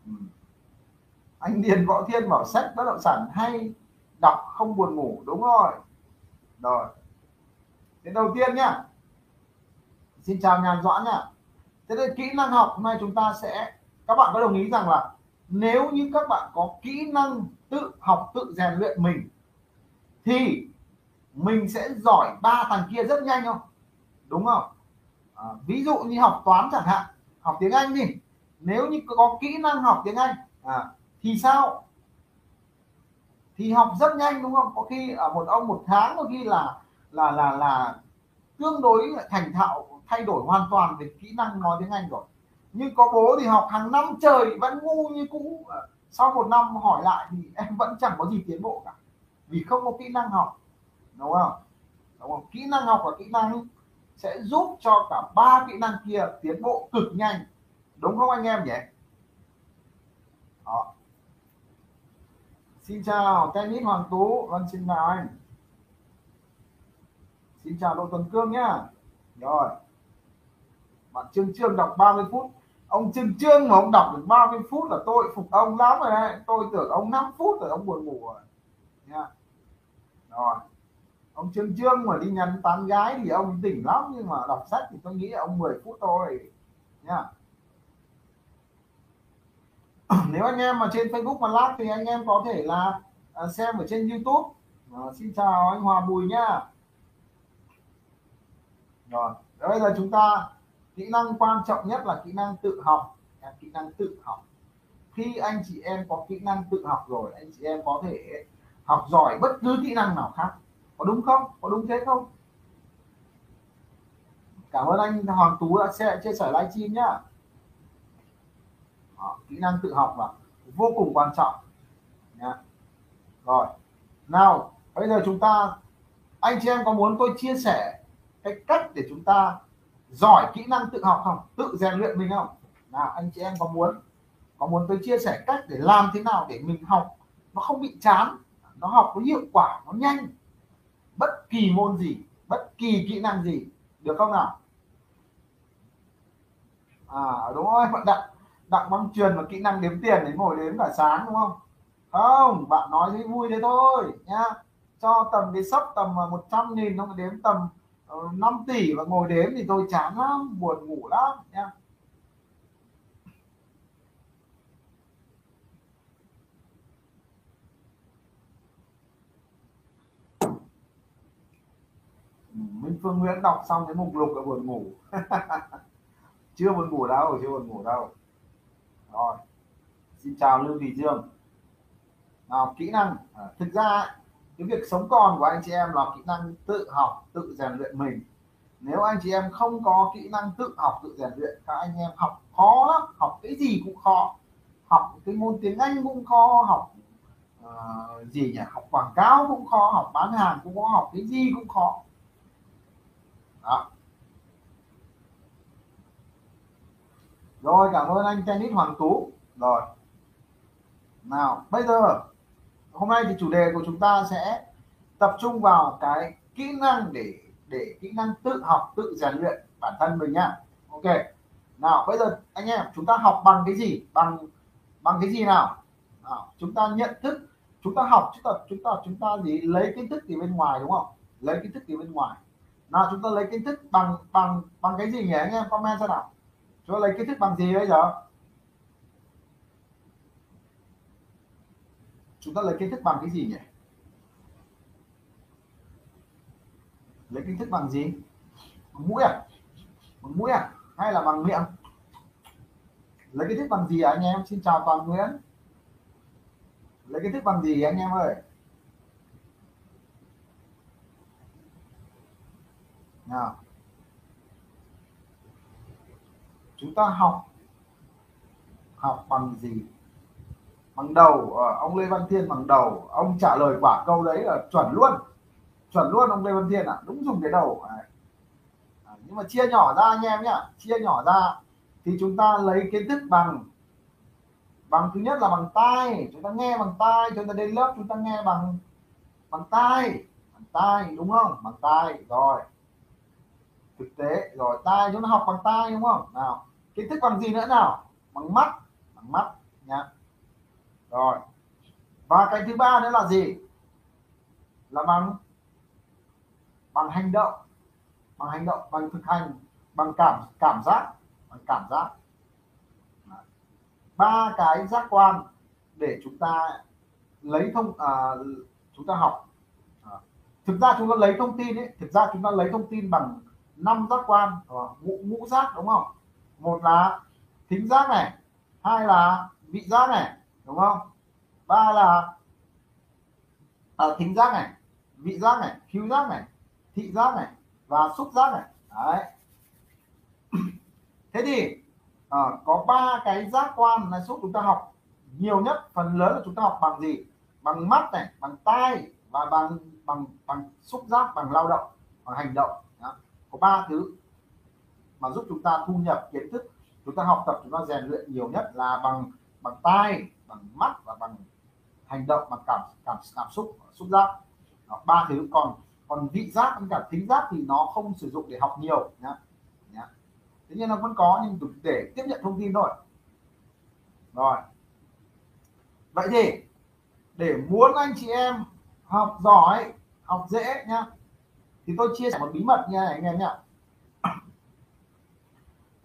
Ừ. Anh Điền Võ Thiên bảo sách bất động sản hay, đọc không buồn ngủ. Đúng rồi. Rồi. Thế đầu tiên nhá. Xin chào Nhàn Doãn nhá. Thế thì kỹ năng học hôm nay chúng ta sẽ, các bạn có đồng ý rằng là nếu như các bạn có kỹ năng tự học, tự rèn luyện mình thì mình sẽ giỏi ba thằng kia rất nhanh không? Đúng không? À, ví dụ như học toán chẳng hạn, học tiếng Anh đi, nếu như có kỹ năng học tiếng Anh à, thì sao? Thì học rất nhanh, đúng không? Có khi ở một ông một tháng, có khi là là là là tương đối thành thạo, thay đổi hoàn toàn về kỹ năng nói tiếng Anh rồi. Nhưng có bố thì học hàng năm trời vẫn ngu như cũ, à, sau một năm hỏi lại thì em vẫn chẳng có gì tiến bộ cả, vì không có kỹ năng học, đúng không? Đúng không? Kỹ năng học và kỹ năng sẽ giúp cho cả ba kỹ năng kia tiến bộ cực nhanh, đúng không anh em nhỉ? Đó. Xin chào Tennis Hoàng Tú, vâng xin chào anh. Xin chào Đỗ Tuấn Cương nhá. Rồi, bạn Trương Trương đọc ba mươi phút. Ông Trương Trương mà ông đọc được ba mươi phút là tôi phục ông lắm rồi đấy. Tôi tưởng ông năm phút rồi ông buồn ngủ rồi nha. Rồi, ông Trương Trương mà đi nhắn tán gái thì ông tỉnh lắm, nhưng mà đọc sách thì tôi nghĩ là ông mười phút thôi nha. Nếu anh em mà trên Facebook mà like thì anh em có thể là xem ở trên YouTube. Rồi, xin chào anh Hoà Bùi nhá. Rồi, bây giờ chúng ta kỹ năng quan trọng nhất là kỹ năng tự học, kỹ năng tự học. Khi anh chị em có kỹ năng tự học rồi, anh chị em có thể học giỏi bất cứ kỹ năng nào khác. Có đúng không? Có đúng thế không? Cảm ơn anh Hoàng Tú đã chia sẻ livestream nhá. Đó, kỹ năng tự học là vô cùng quan trọng. Nha. Rồi, nào bây giờ chúng ta, anh chị em có muốn tôi chia sẻ cái cách để chúng ta giỏi kỹ năng tự học không, tự rèn luyện mình không? Nào anh chị em có muốn có muốn tôi chia sẻ cách để làm thế nào để mình học nó không bị chán, nó học có hiệu quả, nó nhanh, bất kỳ môn gì, bất kỳ kỹ năng gì, được không nào? À đúng rồi, bạn Đặng Đặng Băng Truyền và kỹ năng đếm tiền đấy, ngồi đếm cả sáng đúng không? Không, bạn nói thấy vui thế thôi nhá, cho tầm cái sấp tầm một trăm nghìn, nó đếm tầm năm tỷ và ngồi đếm thì tôi chán lắm, buồn ngủ lắm nhá. Minh Phương Nguyễn đọc xong cái mục lục là buồn ngủ. Chưa buồn ngủ đâu, chưa buồn ngủ đâu. Rồi, xin chào Lưu Thị Dương. Nào, kỹ năng, à, thực ra cái việc sống còn của anh chị em là kỹ năng tự học, tự rèn luyện mình. Nếu anh chị em không có kỹ năng tự học, tự rèn luyện, các anh em học khó lắm, học cái gì cũng khó. Học cái môn tiếng Anh cũng khó, học uh, gì nhỉ, học quảng cáo cũng khó, học bán hàng cũng khó, học cái gì cũng khó. Đó. Rồi, cảm ơn anh Tennis Hoàng Tú. Rồi, nào bây giờ hôm nay thì chủ đề của chúng ta sẽ tập trung vào cái kỹ năng để để kỹ năng tự học, tự rèn luyện bản thân mình nhá. Ok, nào bây giờ anh em chúng ta học bằng cái gì, bằng bằng cái gì nào? Nào chúng ta nhận thức, chúng ta học, chúng ta chúng ta chúng ta gì lấy kiến thức từ bên ngoài đúng không, lấy kiến thức từ bên ngoài. Nào chúng ta lấy kiến thức bằng bằng bằng cái gì nhỉ anh em, comment ra nào, chúng ta lấy kiến thức bằng gì bây giờ? Chúng ta lấy kiến thức bằng cái gì nhỉ? Lấy kiến thức bằng gì? Bằng mũi à? Bằng mũi à? Hay là bằng miệng? Lấy kiến thức bằng gì à anh em? Xin chào Toàn Nguyễn. Lấy kiến thức bằng gì anh em ơi? Nào. Chúng ta học học bằng gì? Bằng đầu, ông Lê Văn Thiên bằng đầu, ông trả lời quả câu đấy là chuẩn luôn, chuẩn luôn ông Lê Văn Thiên ạ, à, đúng dùng cái đầu. À, nhưng mà chia nhỏ ra anh em nhá, chia nhỏ ra thì chúng ta lấy kiến thức bằng bằng thứ nhất là bằng tai, chúng ta nghe bằng tai, chúng ta đến lớp chúng ta nghe bằng bằng tai, bằng tai đúng không? Bằng tai rồi, thực tế rồi, tai chúng ta học bằng tai đúng không? Nào, kiến thức bằng gì nữa nào? Bằng mắt, bằng mắt nhá. Rồi, và cái thứ ba nữa là gì? Là bằng bằng hành động, bằng hành động, bằng thực hành, bằng cảm cảm giác, bằng cảm giác. Đấy. Ba cái giác quan để chúng ta lấy thông, à, chúng ta học. Đấy. Thực ra chúng ta lấy thông tin ấy, thực ra chúng ta lấy thông tin bằng năm giác quan, ngũ ngũ giác đúng không? Một là thính giác này, hai là vị giác này, đúng không? Ba là à, thính giác này, vị giác này, khứu giác này, thị giác này và xúc giác này. Đấy. Thế thì à, có ba cái giác quan là giúp chúng ta học nhiều nhất, phần lớn là chúng ta học bằng gì? Bằng mắt này, bằng tai và bằng bằng bằng xúc giác, bằng lao động, bằng hành động. Đó. Có ba thứ mà giúp chúng ta thu nhập kiến thức, chúng ta học tập, chúng ta rèn luyện nhiều nhất là bằng bằng tai, bằng mắt và bằng hành động, bằng cảm cảm cảm xúc, xúc giác. Đó, ba thứ. Còn còn vị giác với cả thính giác thì nó không sử dụng để học nhiều nhá. Nhá. Thế nhưng nó vẫn có, nhưng để tiếp nhận thông tin thôi. Rồi. Vậy thì để muốn anh chị em học giỏi, học dễ nhá, thì tôi chia sẻ một bí mật nha anh em nhá.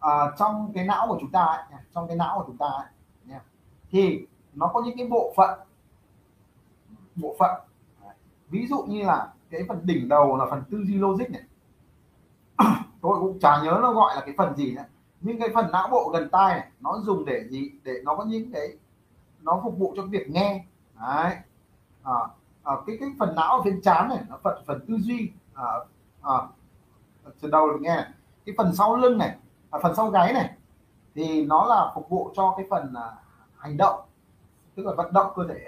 À, trong cái não của chúng ta ấy, trong cái não của chúng ta ấy, thì nó có những cái bộ phận bộ phận ví dụ như là cái phần đỉnh đầu là phần tư duy logic này, tôi cũng chả nhớ nó gọi là cái phần gì nữa, nhưng cái phần não bộ gần tai này nó dùng để gì, để nó có những cái nó phục vụ cho cái việc nghe. Đấy. À, à, cái cái phần não ở bên trán này nó phần phần tư duy, à, à, từ đầu là nghe, cái phần sau lưng này, à, phần sau gáy này thì nó là phục vụ cho cái phần à, hành động, tức là vận động cơ thể.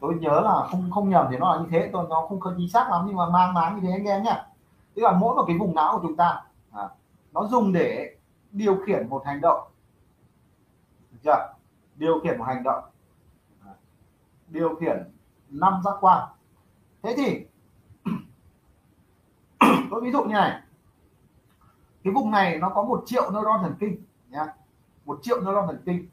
Tôi nhớ là không không nhầm thì nó là như thế, tôi nó không có chính xác lắm nhưng mà mang máng như thế anh em nhé. Tức là mỗi một cái vùng não của chúng ta à, nó dùng để điều khiển một hành động, được chưa? Điều khiển một hành động, à, điều khiển năm giác quan. Thế thì tôi ví dụ như này, cái vùng này nó có một triệu neuron thần kinh nhá, một triệu neuron thần kinh,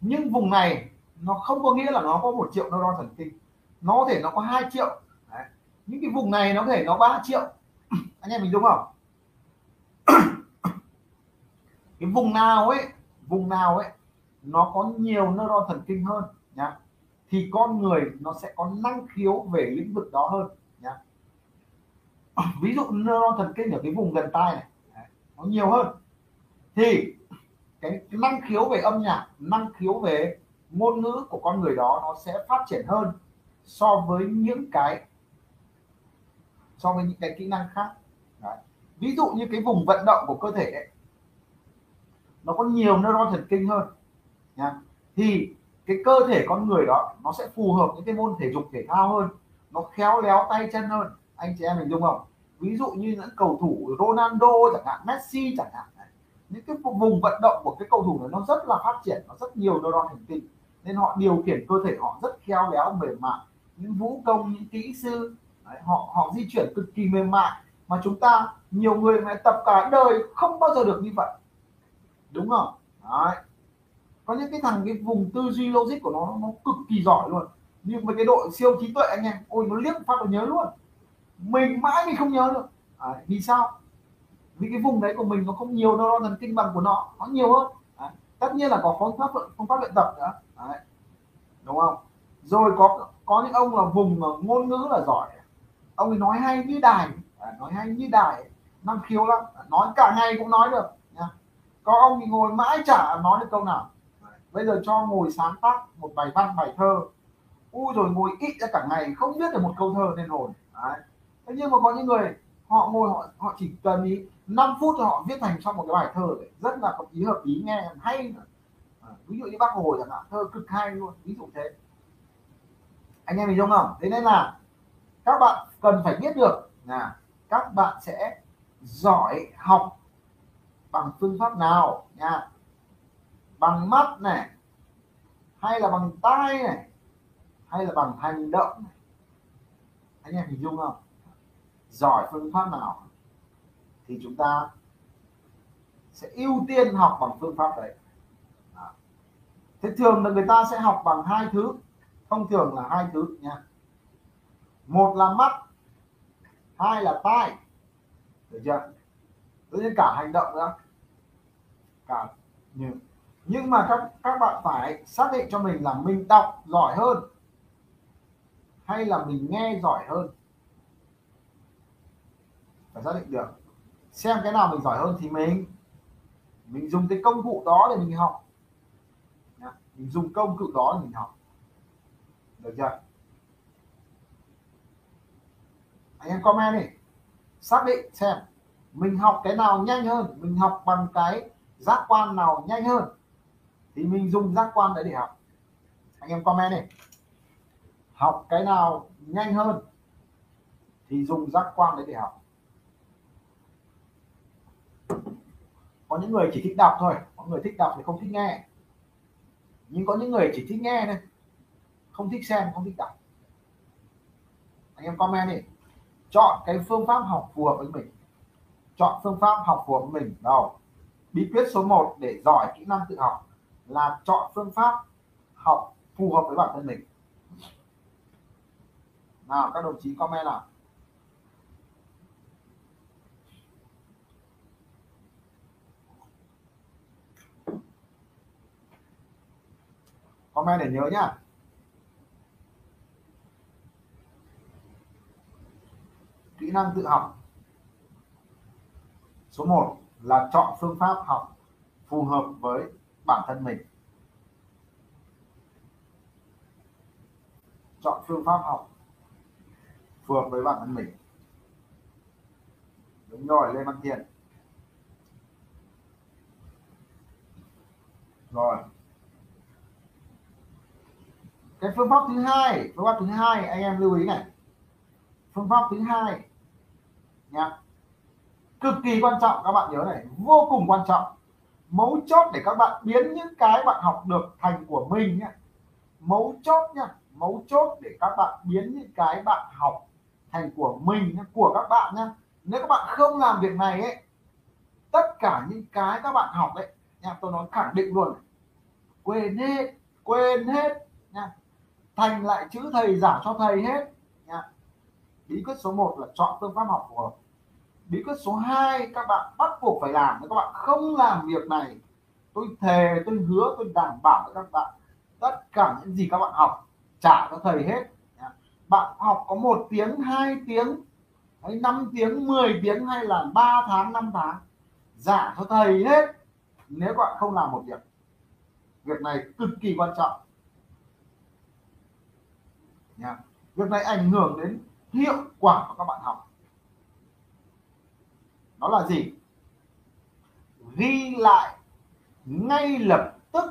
nhưng vùng này nó không có nghĩa là nó có một triệu neuron thần kinh, nó có thể nó có hai triệu. Đấy. Những cái vùng này nó có thể nó ba triệu, anh em mình đúng không? Cái vùng nào ấy, vùng nào ấy nó có nhiều neuron thần kinh hơn nhá, thì con người nó sẽ có năng khiếu về lĩnh vực đó hơn nhá. Ví dụ neuron thần kinh ở cái vùng gần tai này nó nhiều hơn thì cái năng khiếu về âm nhạc, năng khiếu về ngôn ngữ của con người đó nó sẽ phát triển hơn so với những cái so với những cái kỹ năng khác. Đấy. Ví dụ như cái vùng vận động của cơ thể ấy, nó có nhiều neuron thần kinh hơn nha, thì cái cơ thể con người đó nó sẽ phù hợp những cái môn thể dục thể thao hơn, nó khéo léo tay chân hơn, anh chị em mình đúng không? Ví dụ như những cầu thủ Ronaldo chẳng hạn, Messi chẳng hạn, những cái vùng vận động của cái cầu thủ này nó rất là phát triển, nó rất nhiều neuron thần kinh nên họ điều khiển cơ thể họ rất khéo léo mềm mại. Những vũ công, những kỹ sư đấy, họ họ di chuyển cực kỳ mềm mại mà chúng ta nhiều người mà tập cả đời không bao giờ được như vậy, đúng không? Đấy. Có những cái thằng cái vùng tư duy logic của nó nó cực kỳ giỏi luôn, nhưng mà cái đội siêu trí tuệ anh em, ôi nó liếc phát nó nhớ luôn, mình mãi mình không nhớ được. Đấy. Vì sao? Vì cái vùng đấy của mình nó không nhiều neuron thần kinh bằng của nó, nó nhiều hơn. Đấy. Tất nhiên là có phương pháp phương pháp luyện tập nữa. Đấy. Đúng không? Rồi có có những ông là vùng ngôn ngữ là giỏi, ông ấy nói hay như đài, nói hay như đài, năng khiếu lắm, nói cả ngày cũng nói được nha. Có ông thì ngồi mãi chả nói được câu nào. Bây giờ cho ngồi sáng tác một bài văn bài thơ, u rồi ngồi ít ra cả ngày không biết được một câu thơ nên hồn. Đấy. Thế nhưng mà có những người họ ngồi họ họ chỉ cần ý năm phút họ viết thành xong một cái bài thơ đấy, rất là có ý hợp ý, nghe hay. À, ví dụ như Bác Hồ chẳng hạn, thơ cực hay luôn, ví dụ thế. Anh em mình hiểu không? Thế nên là các bạn cần phải biết được là các bạn sẽ giỏi học bằng phương pháp nào nha. Bằng mắt này, hay là bằng tai này, hay là bằng hành động này. Anh em hình dung không? Giỏi phương pháp nào thì chúng ta sẽ ưu tiên học bằng phương pháp đấy. Thế thường là người ta sẽ học bằng hai thứ, thông thường là hai thứ nha. Một là mắt, hai là tai, được chưa? Tất nhiên cả hành động nữa, cả nhưng nhưng mà các các bạn phải xác định cho mình là mình đọc giỏi hơn hay là mình nghe giỏi hơn. Phải xác định được xem cái nào mình giỏi hơn thì mình mình dùng cái công cụ đó để mình học, mình dùng công cụ đó để mình học, được chưa? Anh em comment đi, xác định xem mình học cái nào nhanh hơn, mình học bằng cái giác quan nào nhanh hơn thì mình dùng giác quan đấy để học. Anh em comment đi, học cái nào nhanh hơn thì dùng giác quan đấy để học. Có những người chỉ thích đọc thôi, có người thích đọc thì không thích nghe, nhưng có những người chỉ thích nghe thôi, không thích xem, không thích đọc. Anh em comment đi, chọn cái phương pháp học phù hợp với mình, chọn phương pháp học phù hợp với mình. Đâu, bí quyết số một để giỏi kỹ năng tự học là chọn phương pháp học phù hợp với bản thân mình. Nào các đồng chí comment nào. Comment để nhớ nhá. Kỹ năng tự học số một là chọn phương pháp học phù hợp với bản thân mình. Chọn phương pháp học phù hợp với bản thân mình. Được Đúng rồi, Lê Văn Thiên. Rồi. Cái phương pháp thứ hai, phương pháp thứ hai anh em lưu ý này. Phương pháp thứ hai nhá. Cực kỳ quan trọng, các bạn nhớ này, vô cùng quan trọng. Mấu chốt để các bạn biến những cái bạn học được thành của mình nhá. Mấu chốt nhá, mấu chốt để các bạn biến những cái bạn học thành của mình nhá, của các bạn nhá. Nếu các bạn không làm việc này ấy, tất cả những cái các bạn học đấy nha, tôi nói khẳng định luôn, quên hết, quên hết nha. Thành lại chữ thầy, giả cho thầy hết nha. Bí quyết số một là chọn phương pháp học phù hợp. Bí quyết số hai các bạn bắt buộc phải làm. Nếu các bạn không làm việc này, tôi thề, tôi hứa, tôi đảm bảo với các bạn, tất cả những gì các bạn học trả cho thầy hết nha. Bạn học có một tiếng, hai tiếng, năm tiếng, mười tiếng hay là ba tháng, năm tháng, giả cho thầy hết. Nếu bạn không làm một việc, việc này cực kỳ quan trọng nha. Việc này ảnh hưởng đến hiệu quả của các bạn học. Đó là gì? Ghi lại ngay lập tức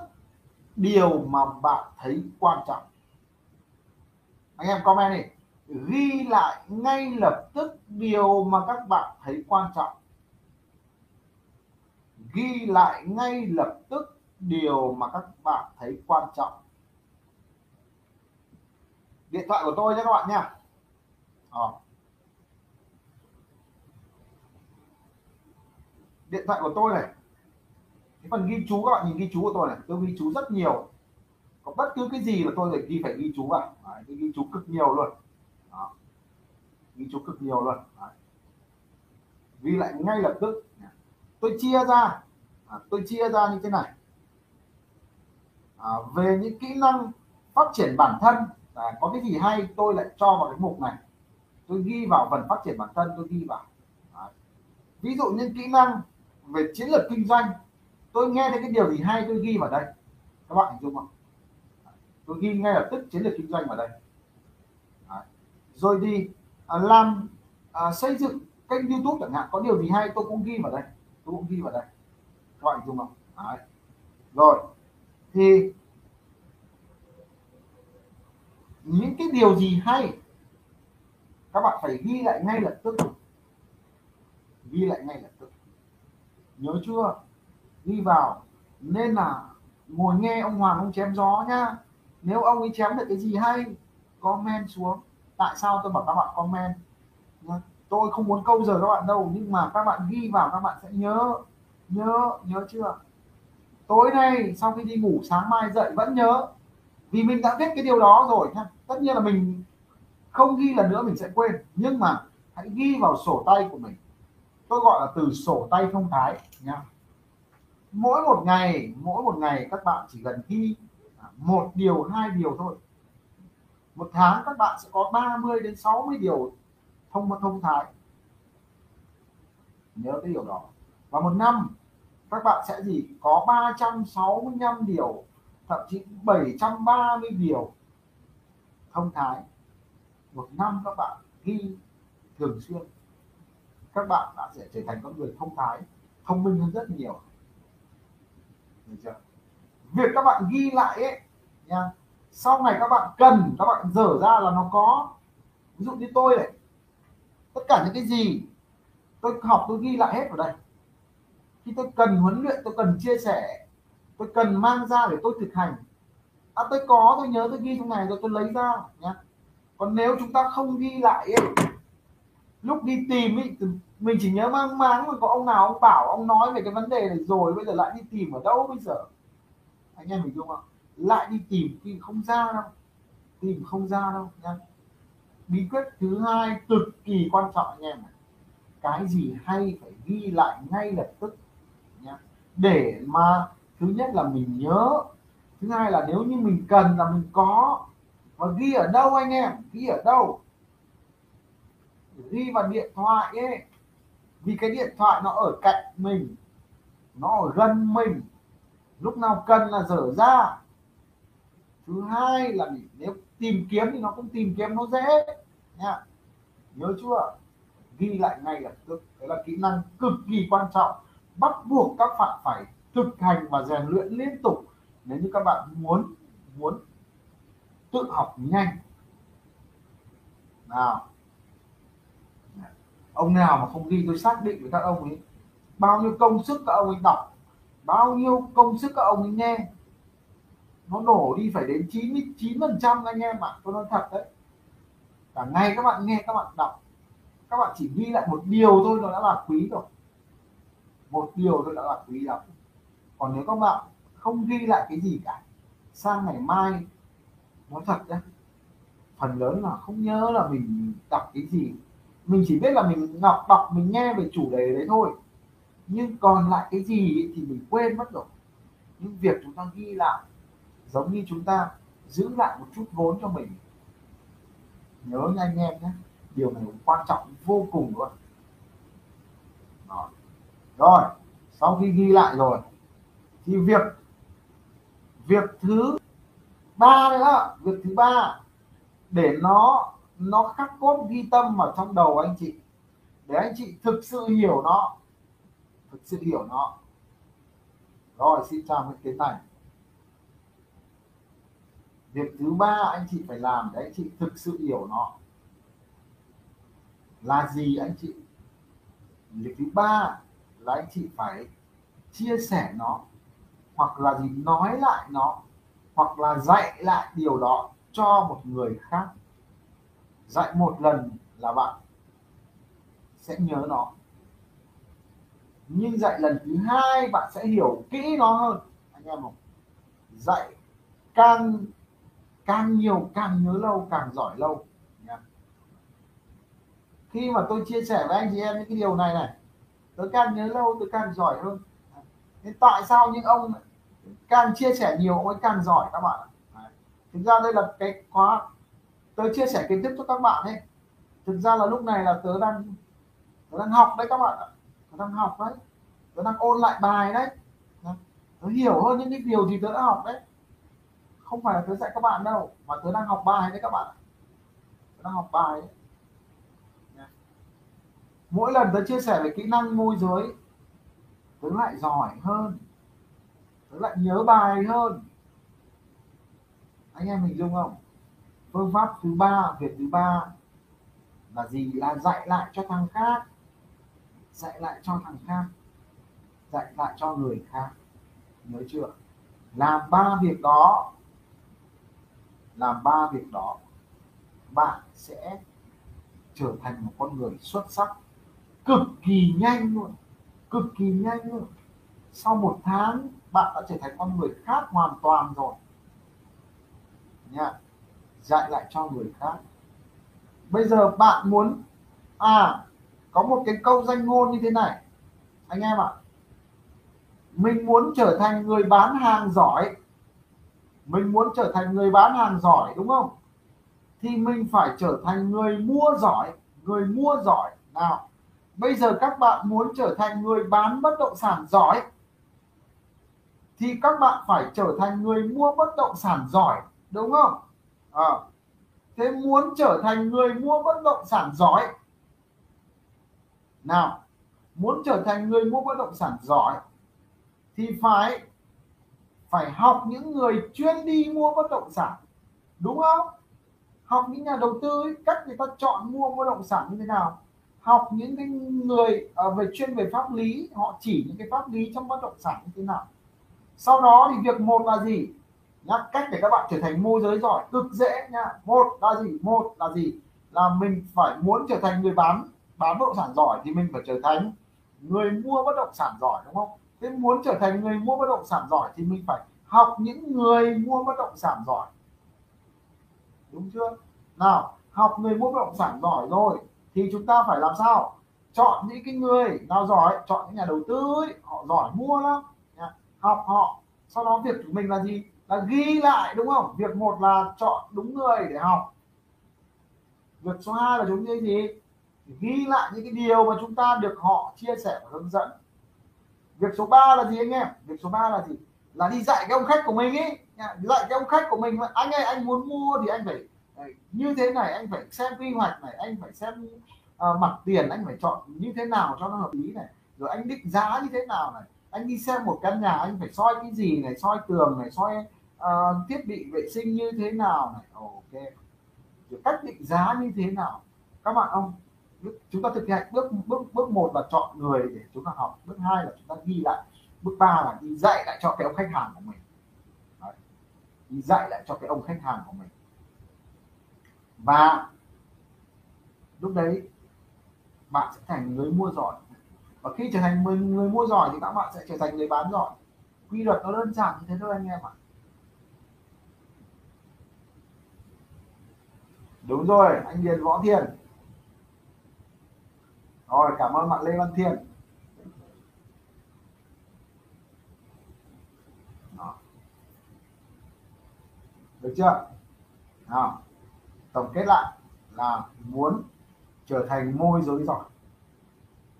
điều mà bạn thấy quan trọng. Anh em comment đi. Ghi lại ngay lập tức điều mà các bạn thấy quan trọng. Ghi lại ngay lập tức điều mà các bạn thấy quan trọng. Điện thoại của tôi nhé các bạn nha. À. Điện thoại của tôi này. Cái phần ghi chú, các bạn nhìn ghi chú của tôi này. Tôi ghi chú rất nhiều. Có bất cứ cái gì mà tôi phải ghi, phải ghi chú vào. Đấy, tôi ghi chú cực nhiều luôn. Đó. Ghi chú cực nhiều luôn. Đấy. Ghi lại ngay lập tức. Tôi chia ra, à, tôi chia ra như thế này, à, về những kỹ năng phát triển bản thân, à, có cái gì hay tôi lại cho vào cái mục này, tôi ghi vào phần phát triển bản thân, tôi ghi vào. Đấy. Ví dụ những kỹ năng về chiến lược kinh doanh, tôi nghe thấy cái điều gì hay tôi ghi vào đây, các bạn hình dung không? Tôi ghi ngay lập tức chiến lược kinh doanh vào đây. Đấy. Rồi đi à, làm à, xây dựng kênh YouTube chẳng hạn, có điều gì hay tôi cũng ghi vào đây. Tôi cũng ghi vào đây, các bạn dùng không? Đấy. Rồi thì những cái điều gì hay các bạn phải ghi lại ngay lập tức, ghi lại ngay lập tức, nhớ chưa? Ghi vào, nên là ngồi nghe ông Hoàng ông chém gió nhá. Nếu ông ấy chém được cái gì hay comment xuống. Tại sao tôi bảo các bạn comment nhá? Tôi không muốn câu giờ các bạn đâu, nhưng mà các bạn ghi vào các bạn sẽ nhớ. Nhớ, nhớ chưa? Tối nay sau khi đi ngủ sáng mai dậy vẫn nhớ. Vì mình đã biết cái điều đó rồi ha. Tất nhiên là mình không ghi lần nữa mình sẽ quên. Nhưng mà hãy ghi vào sổ tay của mình. Tôi gọi là từ sổ tay thông thái nha. Mỗi một ngày, mỗi một ngày các bạn chỉ cần ghi một điều, hai điều thôi. Một tháng các bạn sẽ có ba mươi đến sáu mươi điều thông thông thái, nhớ cái điều đó. Và một năm các bạn sẽ gì có ba trăm sáu mươi lăm điều, thậm chí bảy trăm ba mươi điều thông thái. Một năm các bạn ghi thường xuyên, các bạn đã sẽ trở thành con người thông thái, thông minh hơn rất nhiều. Được chưa? Việc các bạn ghi lại ấy nha, sau này các bạn cần các bạn dở ra là nó có. Ví dụ như tôi này, tất cả những cái gì tôi học tôi ghi lại hết vào đây. Khi tôi cần huấn luyện, tôi cần chia sẻ, tôi cần mang ra để tôi thực hành, à, tôi có, tôi nhớ, tôi ghi trong này rồi tôi lấy ra nhé. Còn nếu chúng ta không ghi lại ấy, lúc đi tìm ấy, mình chỉ nhớ mang máng mà có ông nào ông bảo ông nói về cái vấn đề này rồi, bây giờ lại đi tìm ở đâu bây giờ? Anh em mình đúng không? Lại đi tìm, tìm không ra đâu, tìm không ra đâu nhé. Bí quyết thứ hai cực kỳ quan trọng anh em này. Cái gì hay phải ghi lại ngay lập tức nhá. Để mà thứ nhất là mình nhớ, thứ hai là nếu như mình cần là mình có. Và ghi ở đâu anh em? Ghi ở đâu? Ghi vào điện thoại ấy. Vì cái điện thoại nó ở cạnh mình, nó ở gần mình, lúc nào cần là dở ra. Thứ hai là nếu tìm kiếm thì nó cũng tìm kiếm nó dễ nha. Nhớ chưa? ghi lại ngay lập tức. Đấy là kỹ năng cực kỳ quan trọng, bắt buộc các bạn phải thực hành và rèn luyện liên tục nếu như các bạn muốn muốn tự học nhanh. Nào, ông nào mà không ghi tôi xác định với các ông ấy bao nhiêu công sức các ông ấy đọc, bao nhiêu công sức các ông ấy nghe, nó đổ đi phải đến chín mươi chín phần trăm anh em ạ. Tôi nói thật đấy, cả ngày các bạn nghe, các bạn đọc, các bạn chỉ ghi lại một điều thôi nó đã là quý rồi, một điều thôi đã là quý lắm. Còn nếu các bạn không ghi lại cái gì cả, sang ngày mai, nói thật đấy, phần lớn là không nhớ là mình đọc cái gì, mình chỉ biết là mình đọc đọc mình nghe về chủ đề đấy thôi, nhưng còn lại cái gì thì mình quên mất rồi. Nhưng việc chúng ta ghi lại giống như chúng ta giữ lại một chút vốn cho mình, nhớ nha anh em nhé, điều này quan trọng vô cùng luôn. Đó. Rồi sau khi ghi lại rồi thì việc việc thứ ba nữa, việc thứ ba để nó nó khắc cốt ghi tâm vào trong đầu anh chị, để anh chị thực sự hiểu nó, thực sự hiểu nó. Rồi xin chào cái này. Việc thứ ba anh chị phải làm để anh chị thực sự hiểu nó là gì anh chị? Việc thứ ba là anh chị phải chia sẻ nó, hoặc là gì, nói lại nó, hoặc là dạy lại điều đó cho một người khác. Dạy một lần là bạn sẽ nhớ nó, nhưng dạy lần thứ hai bạn sẽ hiểu kỹ nó hơn anh em không? Dạy càng càng nhiều càng nhớ lâu, càng giỏi lâu. Khi mà tôi chia sẻ với anh chị em những cái điều này này, tôi càng nhớ lâu, tôi càng giỏi hơn. Nên tại sao những ông càng chia sẻ nhiều ông ấy càng giỏi các bạn? Thực ra đây là cái khóa tôi chia sẻ kiến thức cho các bạn ấy, thực ra là lúc này là tớ đang tớ đang học đấy các bạn ạ, tớ đang học đấy, tớ đang ôn lại bài đấy, tớ hiểu hơn những cái điều gì tớ đã học đấy. Không phải là tớ dạy các bạn đâu, mà tớ đang học bài đấy các bạn ạ, tớ đang học bài đấy. Mỗi lần tớ chia sẻ về kỹ năng môi giới, tớ lại giỏi hơn, tớ lại nhớ bài hơn. Anh em hình dung không? Phương pháp thứ ba, việc thứ ba là gì? Là dạy lại cho thằng khác, dạy lại cho thằng khác, dạy lại cho người khác. Nhớ chưa? Làm ba việc đó, làm ba việc đó, bạn sẽ trở thành một con người xuất sắc cực kỳ nhanh luôn, cực kỳ nhanh luôn. Sau một tháng bạn đã trở thành con người khác hoàn toàn rồi. Nha. Dạy lại cho người khác. Bây giờ bạn muốn, à, có một cái câu danh ngôn như thế này anh em ạ, à, mình muốn trở thành người bán hàng giỏi, mình muốn trở thành người bán hàng giỏi đúng không, thì mình phải trở thành người mua giỏi, người mua giỏi. Nào bây giờ các bạn muốn trở thành người bán bất động sản giỏi, thì các bạn phải trở thành người mua bất động sản giỏi đúng không? À, thế muốn trở thành người mua bất động sản giỏi, nào muốn trở thành người mua bất động sản giỏi thì phải phải học những người chuyên đi mua bất động sản đúng không? Học những nhà đầu tư ấy, cách người ta chọn mua bất động sản như thế nào, học những cái người uh, về chuyên về pháp lý, họ chỉ những cái pháp lý trong bất động sản như thế nào. Sau đó thì việc một là gì nhá, cách để các bạn trở thành môi giới giỏi cực dễ nhá. Một là gì? Một là gì? Là mình phải muốn trở thành người bán bán bất động sản giỏi thì mình phải trở thành người mua bất động sản giỏi đúng không? Thế muốn trở thành người mua bất động sản giỏi thì mình phải học những người mua bất động sản giỏi đúng chưa? Nào học người mua bất động sản giỏi rồi thì chúng ta phải làm sao? Chọn những cái người nào giỏi, chọn những nhà đầu tư ấy, họ giỏi mua lắm nhá. Học họ. Sau đó việc của mình là gì? Là ghi lại đúng không? Việc một là chọn đúng người để học. Việc số hai là chúng ta gì? Ghi lại những cái điều mà chúng ta được họ chia sẻ và hướng dẫn. Việc số ba là gì anh em? Việc số ba là gì? Là đi dạy cái ông khách của mình ấy, dạy cái ông khách của mình, anh ơi anh muốn mua thì anh phải như thế này, anh phải xem quy hoạch này, anh phải xem à, mặt tiền anh phải chọn như thế nào cho nó hợp lý này, rồi anh định giá như thế nào này, anh đi xem một căn nhà anh phải soi cái gì này, soi tường này, soi uh, thiết bị vệ sinh như thế nào này, ok, rồi cách định giá như thế nào các bạn ông. Chúng ta thực hiện bước bước bước một là chọn người để chúng ta học, bước hai là chúng ta ghi lại, bước ba là đi dạy lại cho cái ông khách hàng của mình. Đấy. Đi dạy lại cho cái ông khách hàng của mình, và lúc đấy bạn sẽ thành người mua giỏi, và khi trở thành người, người mua giỏi thì các bạn sẽ trở thành người bán giỏi. Quy luật nó đơn giản như thế thôi anh em ạ. Đúng rồi, anh Điền Võ Thiên. Rồi, cảm ơn bạn Lê Văn Thiên. Đó. Được chưa? Nào, tổng kết lại là muốn trở thành môi giới giỏi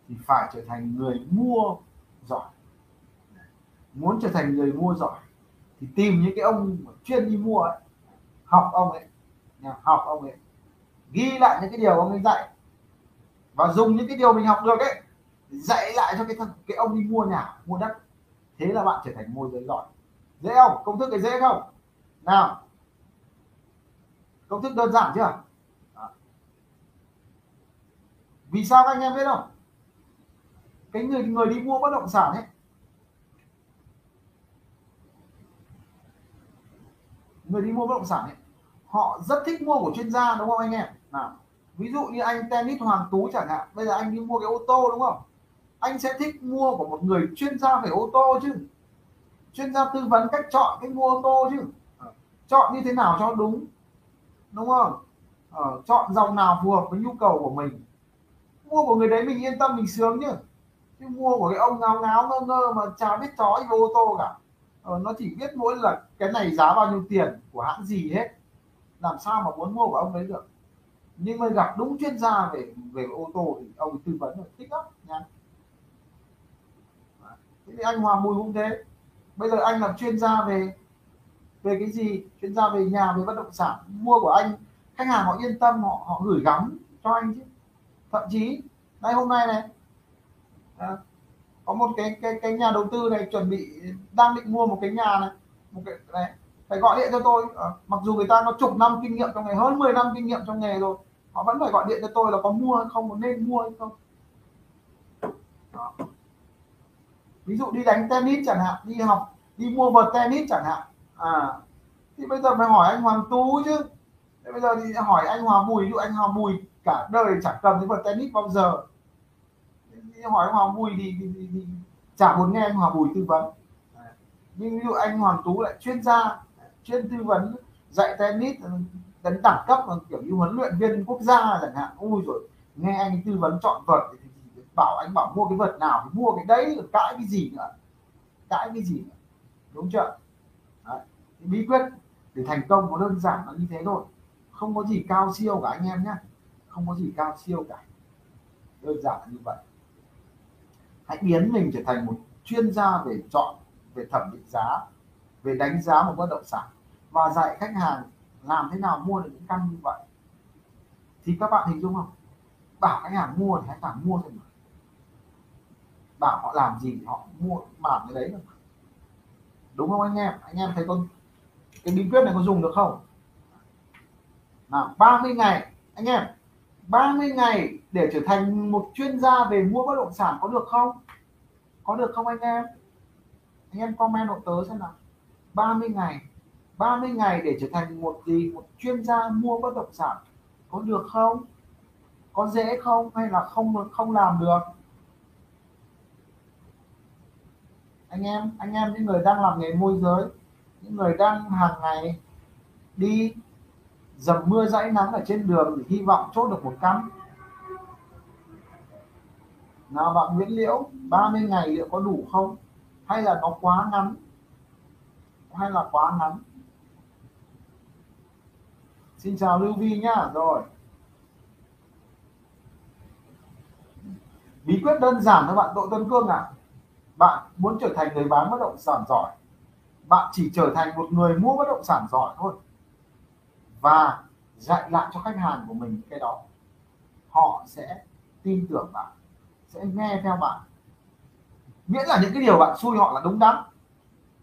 thì phải trở thành người mua giỏi. Muốn trở thành người mua giỏi thì tìm những cái ông chuyên đi mua ấy, học ông ấy, học ông ấy, ghi lại những cái điều ông ấy dạy, và dùng những cái điều mình học được ấy dạy lại cho cái cái ông đi mua nhà, mua đất. Thế là bạn trở thành môi giới giỏi. Dễ không? Công thức này dễ không? Nào, công thức đơn giản chưa? Đó. Vì sao các anh em biết không? Cái người người đi mua bất động sản ấy, người đi mua bất động sản ấy, họ rất thích mua của chuyên gia, đúng không anh em? Nào, ví dụ như anh Tennis Hoàng Tú chẳng hạn, bây giờ anh đi mua cái ô tô đúng không, anh sẽ thích mua của một người chuyên gia về ô tô chứ, chuyên gia tư vấn cách chọn cách mua ô tô chứ, chọn như thế nào cho đúng, đúng không? Ờ, chọn dòng nào phù hợp với nhu cầu của mình, mua của người đấy mình yên tâm mình sướng chứ, chứ mua của cái ông ngáo ngáo ngơ ngơ mà chả biết chó gì về ô tô cả. Ờ, nó chỉ biết mỗi là cái này giá bao nhiêu tiền của hãng gì hết, làm sao mà muốn mua của ông đấy được. Nhưng mà gặp đúng chuyên gia về về ô tô thì ông tư vấn rồi thích lắm nha. Thế thì anh Hoà Bùi cũng thế, bây giờ anh làm chuyên gia về về cái gì, chuyên gia về nhà, về bất động sản, mua của anh khách hàng họ yên tâm, họ họ gửi gắm cho anh chứ. Thậm chí ngày hôm nay này à, có một cái cái cái nhà đầu tư này chuẩn bị đang định mua một cái nhà này, một cái này phải gọi điện cho tôi, à, mặc dù người ta có chục năm kinh nghiệm trong nghề, hơn mười năm kinh nghiệm trong nghề rồi, họ vẫn phải gọi điện cho tôi là có mua hay không, có nên mua hay không. Đó. Ví dụ đi đánh tennis chẳng hạn, đi học, đi mua vợt tennis chẳng hạn, à, thì bây giờ phải hỏi anh Hoàng Tú chứ. Thế bây giờ thì hỏi anh Hoà Bùi, ví dụ anh Hoà Bùi cả đời chẳng cầm cái vợt tennis bao giờ, thì hỏi anh Hoà Bùi thì, thì, thì, thì chả muốn nghe anh Hoà Bùi tư vấn. Nhưng ví dụ anh Hoàng Tú lại chuyên gia, chuyên tư vấn dạy tennis đến đẳng cấp, kiểu như huấn luyện viên quốc gia chẳng hạn, ui rồi nghe anh tư vấn chọn vợt, bảo anh bảo mua cái vợt nào thì mua cái đấy, rồi cãi cái gì nữa, cãi cái gì nữa, đúng chưa? Đấy. Bí quyết để thành công có đơn giản là như thế thôi, không có gì cao siêu cả anh em nhé, không có gì cao siêu cả, đơn giản là như vậy. Hãy biến mình trở thành một chuyên gia về chọn, về thẩm định giá, về đánh giá một bất động sản, và dạy khách hàng làm thế nào mua được những căn như vậy. Thì các bạn hình dung không? Bảo khách hàng mua thì khách hàng mua thôi mà. Bảo họ làm gì thì họ mua bảo cái đấy thôi mà. Đúng không anh em? Anh em thấy con cái bí quyết này có dùng được không? Nào, ba mươi ngày anh em, ba mươi ngày để trở thành một chuyên gia về mua bất động sản có được không? Có được không anh em? Anh em comment hộ tớ xem nào. ba mươi ngày, ba mươi ngày để trở thành một gì, một chuyên gia mua bất động sản có được không? Có dễ không hay là không không làm được? Anh em, anh em những người đang làm nghề môi giới, những người đang hàng ngày đi dầm mưa dãi nắng ở trên đường để hy vọng chốt được một căn. Nào bạn Nguyễn Liễu, ba mươi ngày liệu có đủ không? Hay là nó quá ngắn, hay là quá ngắn. Xin chào Lưu Vi nhá. Rồi, bí quyết đơn giản các bạn. Đội Tân Cương à, bạn muốn trở thành người bán bất động sản giỏi, bạn chỉ trở thành một người mua bất động sản giỏi thôi, và dạy lại cho khách hàng của mình cái đó. họ sẽ tin tưởng bạn, sẽ nghe theo bạn, miễn là những cái điều bạn xui họ là đúng đắn,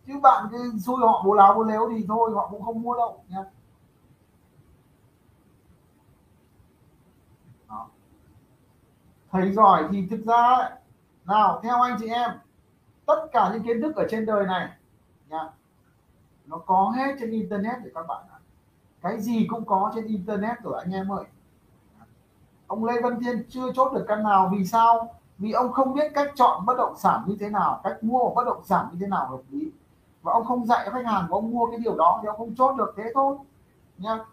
chứ bạn cứ xui họ bố láo bố léo thì thôi họ cũng không mua đâu nhé. Thầy giỏi thì thực ra ấy, nào theo anh chị em tất cả những kiến thức ở trên đời này nha, nó có hết trên internet để các bạn ạ. Cái gì cũng có trên internet rồi anh em ơi. Ông Lê Văn Thiên chưa chốt được căn nào, vì sao? Vì ông không biết cách chọn bất động sản như thế nào, cách mua bất động sản như thế nào hợp lý, và ông không dạy khách hàng của ông mua cái điều đó thì ông không chốt được, thế thôi nha.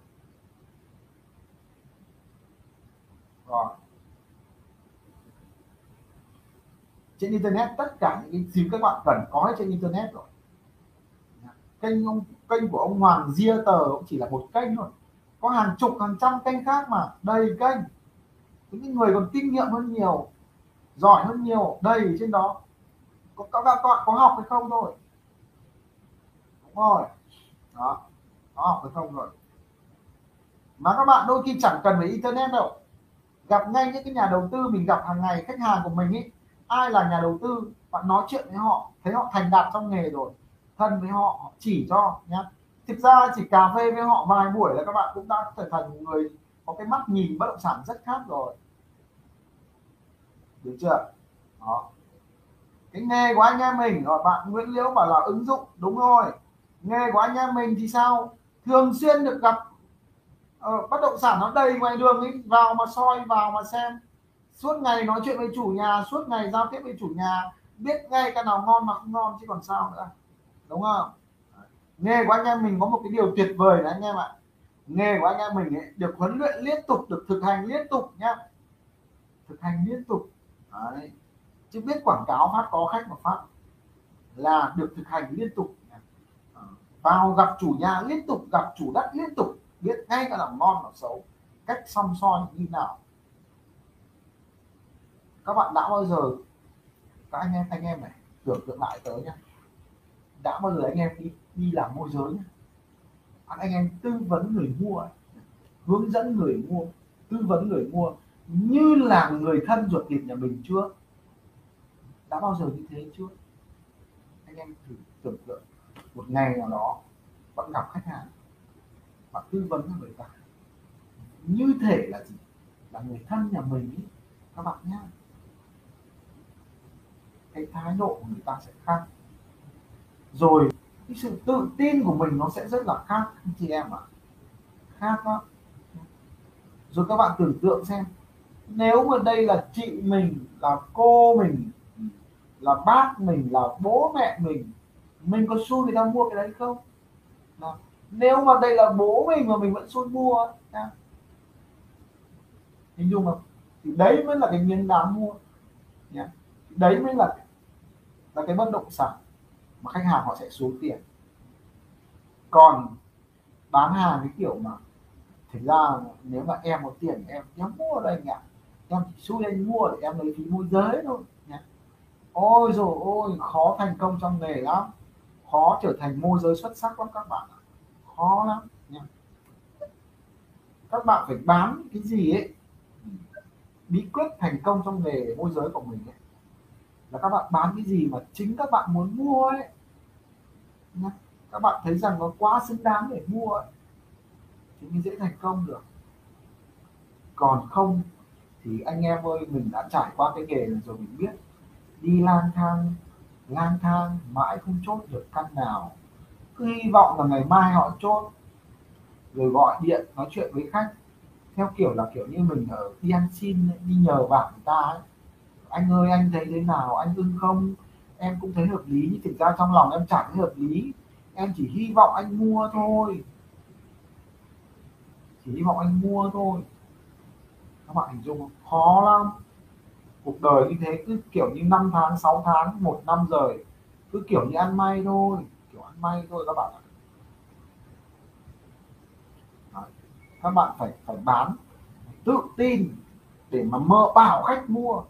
Rồi, trên internet tất cả những cái gì các bạn cần có hết trên internet rồi. Kênh ông, kênh của ông Hoàng Duy Bình cũng chỉ là một kênh thôi, có hàng chục hàng trăm kênh khác mà, đầy kênh, những người còn kinh nghiệm hơn nhiều, giỏi hơn nhiều đầy trên đó. Có các bạn có học hay không thôi, đúng rồi đó, có học hay không rồi. Mà các bạn đôi khi chẳng cần phải internet đâu, gặp ngay những cái nhà đầu tư mình gặp hàng ngày, khách hàng của mình ý, ai là nhà đầu tư bạn nói chuyện với họ, thấy họ thành đạt trong nghề rồi, thân với họ, họ chỉ cho nhé. Thực ra chỉ cà phê với họ vài buổi là các bạn cũng đã trở thành người có cái mắt nhìn bất động sản rất khác rồi, được chưa? Đó, cái nghề của anh em mình. Rồi bạn Nguyễn Liễu bảo là ứng dụng, đúng rồi, nghề của anh em mình thì sao, thường xuyên được gặp ờ, bất động sản nó đầy ngoài đường ấy, vào mà soi, vào mà xem, suốt ngày nói chuyện với chủ nhà, suốt ngày giao tiếp với chủ nhà, biết ngay cái nào ngon mà không ngon chứ còn sao nữa, đúng không? Nghề của anh em mình có một cái điều tuyệt vời là anh em ạ, nghề của anh em mình ấy, được huấn luyện liên tục, được thực hành liên tục nhá, thực hành liên tục. Đấy, chứ biết quảng cáo phát có khách mà phát là được thực hành liên tục, vào gặp chủ nhà liên tục, gặp chủ đất liên tục, biết ngay cả là ngon là xấu, cách song soi như nào. Các bạn đã bao giờ, các anh em anh em này tưởng tượng lại tới nhá, đã bao giờ anh em đi đi làm môi giới nhá, anh em tư vấn người mua, hướng dẫn người mua, tư vấn người mua như là người thân ruột thịt nhà mình chưa? Đã bao giờ như thế chưa? Anh em thử tưởng tượng một ngày nào đó bạn gặp khách hàng, bạn tư vấn cho người ta như thể là gì? Là người thân nhà mình ý, các bạn nhá. Cái thái độ của người ta sẽ khác, rồi cái sự tự tin của mình nó sẽ rất là khác anh chị em ạ, khác đó. Rồi các bạn tưởng tượng xem, nếu mà đây là chị mình, là cô mình, là bác mình, là bố mẹ mình, mình có xui người ta mua cái đấy không? Nào, nếu mà đây là bố mình mà mình vẫn xui mua, nha, hình dung không? Thì đấy mới là cái miếng đáng mua, nha. Đấy mới là là cái bất động sản mà khách hàng họ sẽ xuống tiền. Còn bán hàng cái kiểu mà thực ra nếu mà em có tiền em dám mua ở đây nhỉ, em chỉ xuống đây mua để em lấy phí môi giới thôi nhé. Ôi rồi ôi, khó thành công trong nghề lắm, khó trở thành môi giới xuất sắc lắm các bạn, khó lắm nhé. Các bạn phải bán cái gì ấy, bí quyết thành công trong nghề môi giới của mình ấy, là các bạn bán cái gì mà chính các bạn muốn mua ấy, các bạn thấy rằng nó quá xứng đáng để mua ấy, thì mới dễ thành công được. Còn không thì anh em ơi, mình đã trải qua cái nghề này rồi mình biết, đi lang thang lang thang mãi không chốt được căn nào, cứ hy vọng là ngày mai họ chốt, rồi gọi điện nói chuyện với khách theo kiểu là kiểu như mình ở đi ăn xin, đi nhờ vả người ta ấy. Anh ơi anh thấy thế nào, anh ưng không, em cũng thấy hợp lý, nhưng thực ra trong lòng em chẳng thấy hợp lý, em chỉ hy vọng anh mua thôi, chỉ hy vọng anh mua thôi. Các bạn hình dung khó lắm, cuộc đời như thế, cứ kiểu như năm tháng, sáu tháng, một năm rồi, cứ kiểu như ăn may thôi, kiểu ăn may thôi các bạn ạ. Các bạn phải phải bán tự tin để mà mơ bảo khách mua.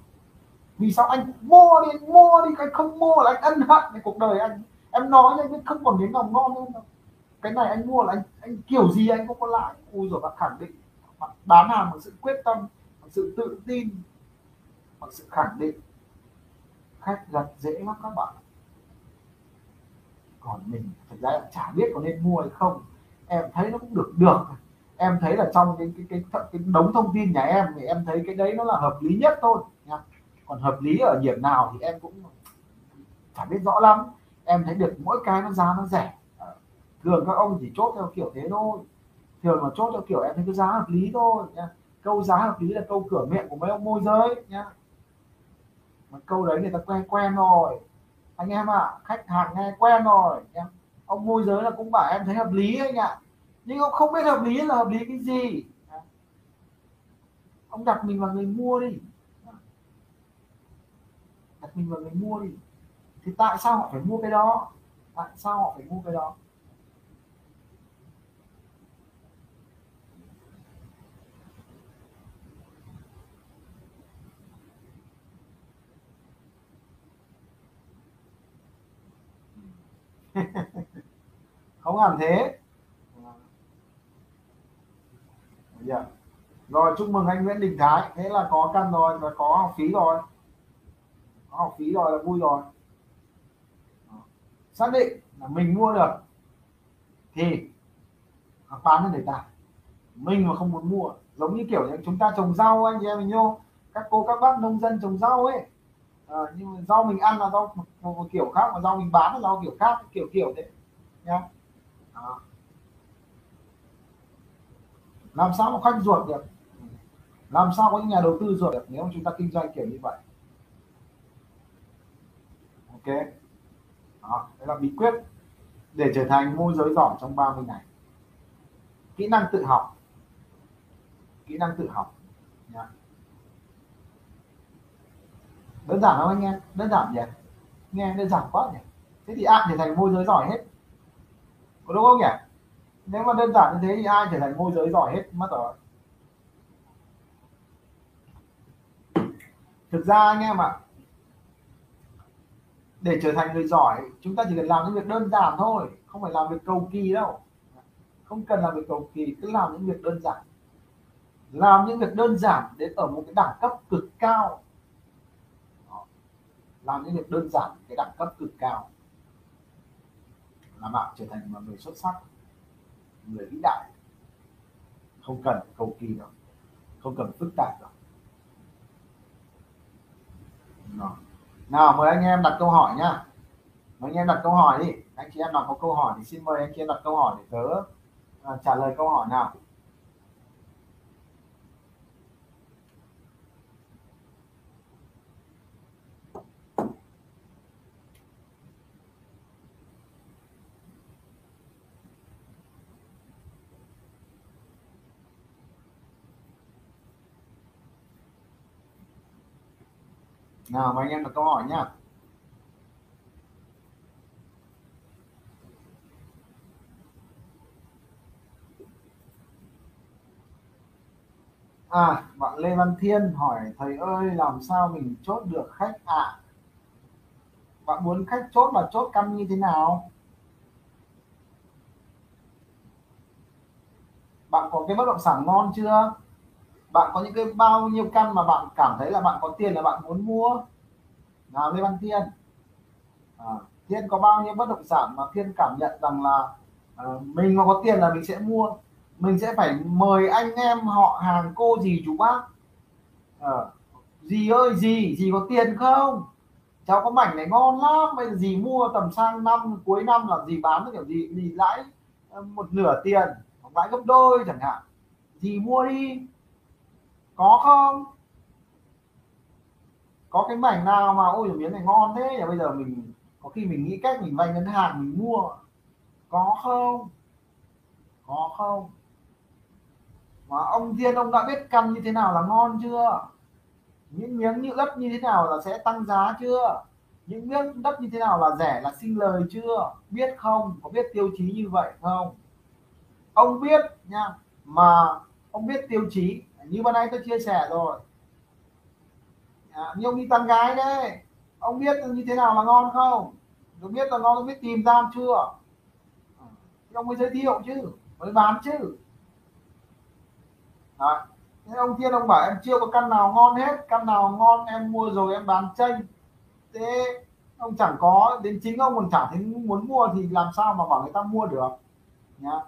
Vì sao? Anh mua đi, mua đi, anh không mua là anh ân hận cái cuộc đời anh. Em nói cho anh biết không còn miếng nào ngon hơn đâu. Cái này anh mua là anh, anh kiểu gì anh cũng có lãi. Ui rồi, bạn khẳng định, bạn bán hàng bằng sự quyết tâm, sự tự tin và sự khẳng định, khách giật dễ lắm các bạn. Còn mình thực ra chả biết có nên mua hay không, em thấy nó cũng được được. Em thấy là trong cái cái cái, cái, cái đống thông tin nhà em thì em thấy cái đấy nó là hợp lý nhất thôi nha. Còn hợp lý ở điểm nào thì em cũng chả biết rõ lắm. Em thấy được mỗi cái nó giá nó rẻ, thường các ông chỉ chốt theo kiểu thế thôi, thường mà chốt theo kiểu em thấy cái giá hợp lý thôi nha. Câu giá hợp lý là câu cửa miệng của mấy ông môi giới nhá, mà câu đấy người ta quen quen rồi anh em ạ. À, khách hàng nghe quen rồi nhá. Ông môi giới là cũng bảo em thấy hợp lý anh ạ. À, nhưng ông không biết hợp lý là hợp lý cái gì. Ông đặt mình vào người mua đi, đặt mình vào người mua đi thì tại sao họ phải mua cái đó, tại sao họ phải mua cái đó. Không làm thế. Yeah. Rồi chúc mừng anh Nguyễn Đình Thái, thế là có căn rồi và có học phí rồi, có học phí rồi là vui rồi. Xác định là mình mua được thì bán lên đề tài. Mình mà không muốn mua, giống như kiểu như chúng ta trồng rau anh chị em mình nhô, các cô các bác nông dân trồng rau ấy. À, nhưng mà rau mình ăn là rau một, một, một kiểu khác, mà rau mình bán là rau kiểu khác, kiểu kiểu thế nhá. Đó. Làm sao mà khách ruột được, làm sao có những nhà đầu tư ruột được nếu chúng ta kinh doanh kiểu như vậy. Ok, đó, đấy là bí quyết để trở thành môi giới giỏi trong ba mươi ngày. Kỹ năng tự học, kỹ năng tự học nhá. Đơn giản lắm anh em, đơn giản nhỉ, nghe đơn giản quá nhỉ. Thế thì ai trở thành môi giới giỏi hết, có đúng không nhỉ? Nếu mà đơn giản như thế thì ai trở thành môi giới giỏi hết mất rồi. Thực ra anh em ạ, à, để trở thành người giỏi chúng ta chỉ cần làm những việc đơn giản thôi, không phải làm việc cầu kỳ đâu, không cần làm việc cầu kỳ, cứ làm những việc đơn giản, làm những việc đơn giản đến ở một cái đẳng cấp cực cao. Làm những việc đơn giản cái đẳng cấp cực cao là bạn trở thành một người xuất sắc, người vĩ đại. Không cần cầu kỳ đâu, không cần phức tạp đâu. Rồi. Nào mời anh em đặt câu hỏi nhá, mời anh em đặt câu hỏi đi. Anh chị em nào có câu hỏi thì xin mời anh chị em đặt câu hỏi để tớ à, trả lời câu hỏi nào. Nào mà anh em đặt câu hỏi nhá. À, bạn Lê Văn Thiên hỏi thầy ơi làm sao mình chốt được khách ạ? À, bạn muốn khách chốt là chốt căn như thế nào? Bạn có cái bất động sản ngon chưa? Bạn có những cái bao nhiêu căn mà bạn cảm thấy là bạn có tiền là bạn muốn mua? Nào Lê Văn Thiên. À, Thiên có bao nhiêu bất động sản mà Thiên cảm nhận rằng là à, mình mà có tiền là mình sẽ mua, mình sẽ phải mời anh em họ hàng cô dì chú bác. À, dì ơi dì, dì có tiền không? Cháu có mảnh này ngon lắm, bây giờ dì mua tầm sang năm cuối năm là dì bán được kiểu gì, dì lãi một nửa tiền, lãi gấp đôi chẳng hạn. Dì mua đi. Có không? Có cái mảnh nào mà ôi miếng này ngon thế nhỉ, bây giờ mình có khi mình nghĩ cách mình vay ngân hàng mình mua. Có không? Có không? Mà ông Thiên ông đã biết căn như thế nào là ngon chưa? Những miếng như đất như thế nào là sẽ tăng giá chưa? Những miếng đất như thế nào là rẻ là sinh lời chưa? Biết không? Có biết tiêu chí như vậy không? Ông biết nha, mà ông biết tiêu chí như ban nãy tôi chia sẻ rồi. À, như ông đi tán gái đấy, ông biết như thế nào là ngon không? Ông biết là ngon, ông biết tìm ra chưa? Ông mới giới thiệu chứ, mới bán chứ. Đấy. Thế ông Thiên ông bảo em chưa có căn nào ngon hết, căn nào ngon em mua rồi em bán chênh. Thế ông chẳng có, đến chính ông còn chẳng thấy muốn mua thì làm sao mà bảo người ta mua được nhá.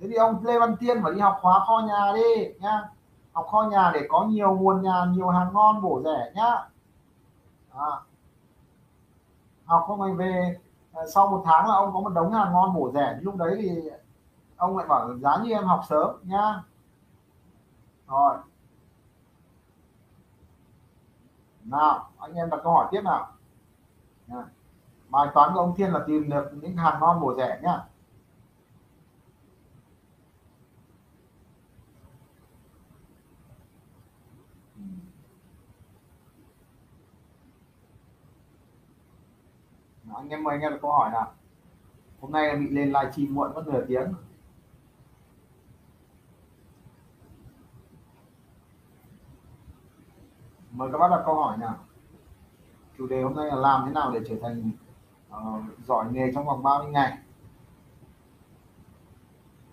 Thế thì ông Lê Văn Thiên phải đi học khóa kho nhà đi nhá, học kho nhà để có nhiều nguồn nhà, nhiều hàng ngon bổ rẻ nhá. À, học không anh về sau một tháng là ông có một đống hàng ngon bổ rẻ, lúc đấy thì ông lại bảo giá như em học sớm nhá. Rồi nào anh em đặt câu hỏi tiếp nào. Nha. Bài toán của ông Thiên là tìm được những hàng ngon bổ rẻ nhá. Nào, anh em mời anh em đặt câu hỏi nào. Hôm nay bị lên live stream muộn mất nửa tiếng. Mời các bác đặt câu hỏi nào. Chủ đề hôm nay là làm thế nào để trở thành uh, giỏi nghề trong vòng ba mươi ngày.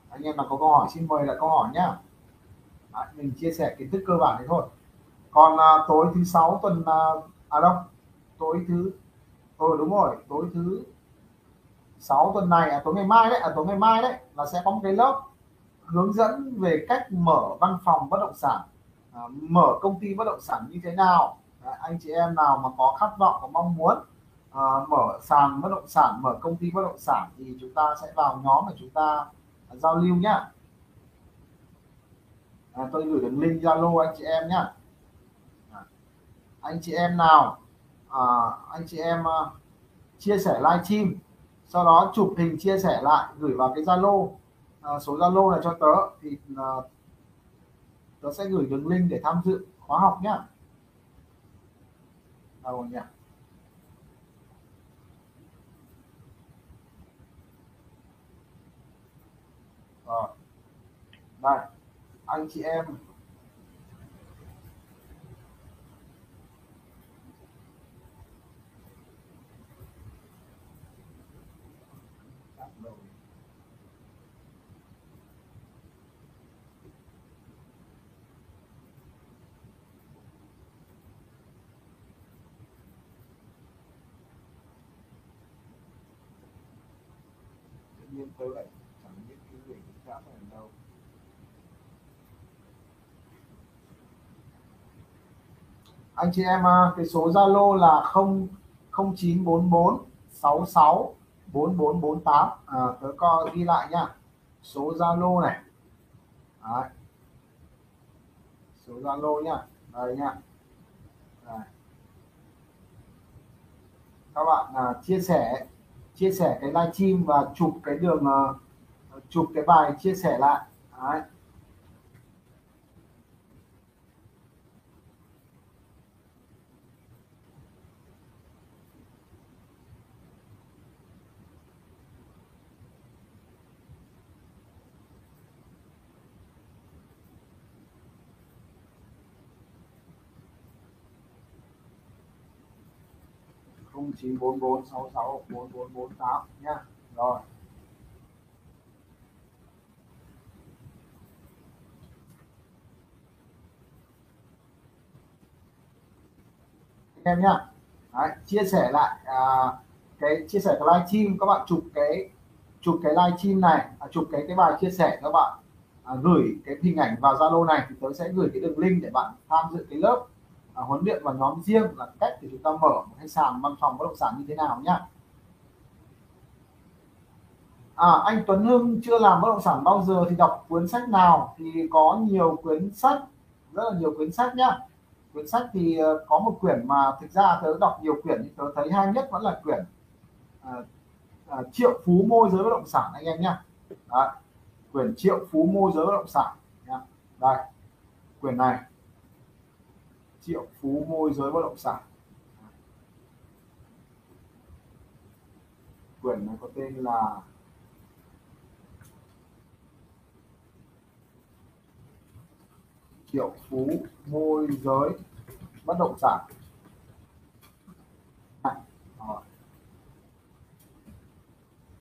Anh em nào có câu hỏi xin mời đặt câu hỏi nhá. À, mình chia sẻ kiến thức cơ bản đấy thôi. Còn uh, tối thứ sáu tuần uh, à đâu tối thứ tôi đúng rồi tối thứ sáu tuần này à, tối ngày mai đấy à, tối ngày mai đấy là sẽ có một cái lớp hướng dẫn về cách mở văn phòng bất động sản, à, mở công ty bất động sản như thế nào. Anh chị em nào mà có khát vọng, có mong muốn à, mở sàn bất động sản, mở công ty bất động sản thì chúng ta sẽ vào nhóm để chúng ta giao lưu nhá. À, tôi gửi đường link Zalo anh chị em nhá. À, anh chị em nào à, anh chị em uh, chia sẻ live stream, sau đó chụp hình chia sẻ lại gửi vào cái Zalo, à, số Zalo này cho tớ thì uh, tớ sẽ gửi đường link để tham dự khóa học nhá. Nhỉ? Rồi. Đây, anh chị em tôi lại chẳng biết cái gì đã phải làm đâu. Anh chị em cái số Zalo là không chín bốn bốn sáu sáu bốn bốn bốn tám. À, tớ coi ghi lại nhá. Số Zalo này. Đấy. Số Zalo nhá. Đây nhá. Đấy. Các bạn à, chia sẻ chia sẻ cái live stream và chụp cái đường uh, chụp cái bài chia sẻ lại. Đấy. không chín bốn bốn sáu sáu bốn bốn bốn tám nhá. Rồi. Anh em nhá. Đấy, chia sẻ lại à, cái chia sẻ cái live stream các bạn chụp cái chụp cái live stream này, à, chụp cái cái bài chia sẻ các bạn à, gửi cái hình ảnh vào Zalo này thì tớ sẽ gửi cái đường link để bạn tham dự cái lớp À, huấn luyện và nhóm riêng là cách để chúng ta mở một cái sàn văn phòng bất động sản như thế nào nhá. À, anh Tuấn Hưng chưa làm bất động sản bao giờ thì đọc cuốn sách nào? Thì có nhiều cuốn sách, rất là nhiều cuốn sách nhá. Cuốn sách thì có một quyển mà thực ra tớ đọc nhiều quyển thì tớ thấy hay nhất vẫn là quyển à, à, Triệu Phú Môi Giới Bất Động Sản anh em nhá. Đấy, quyển Triệu Phú Môi Giới Bất Động Sản nhá. Đây, quyển này Triệu Phú Môi Giới Bất Động Sản, quyển này có tên là Triệu Phú Môi Giới Bất Động Sản.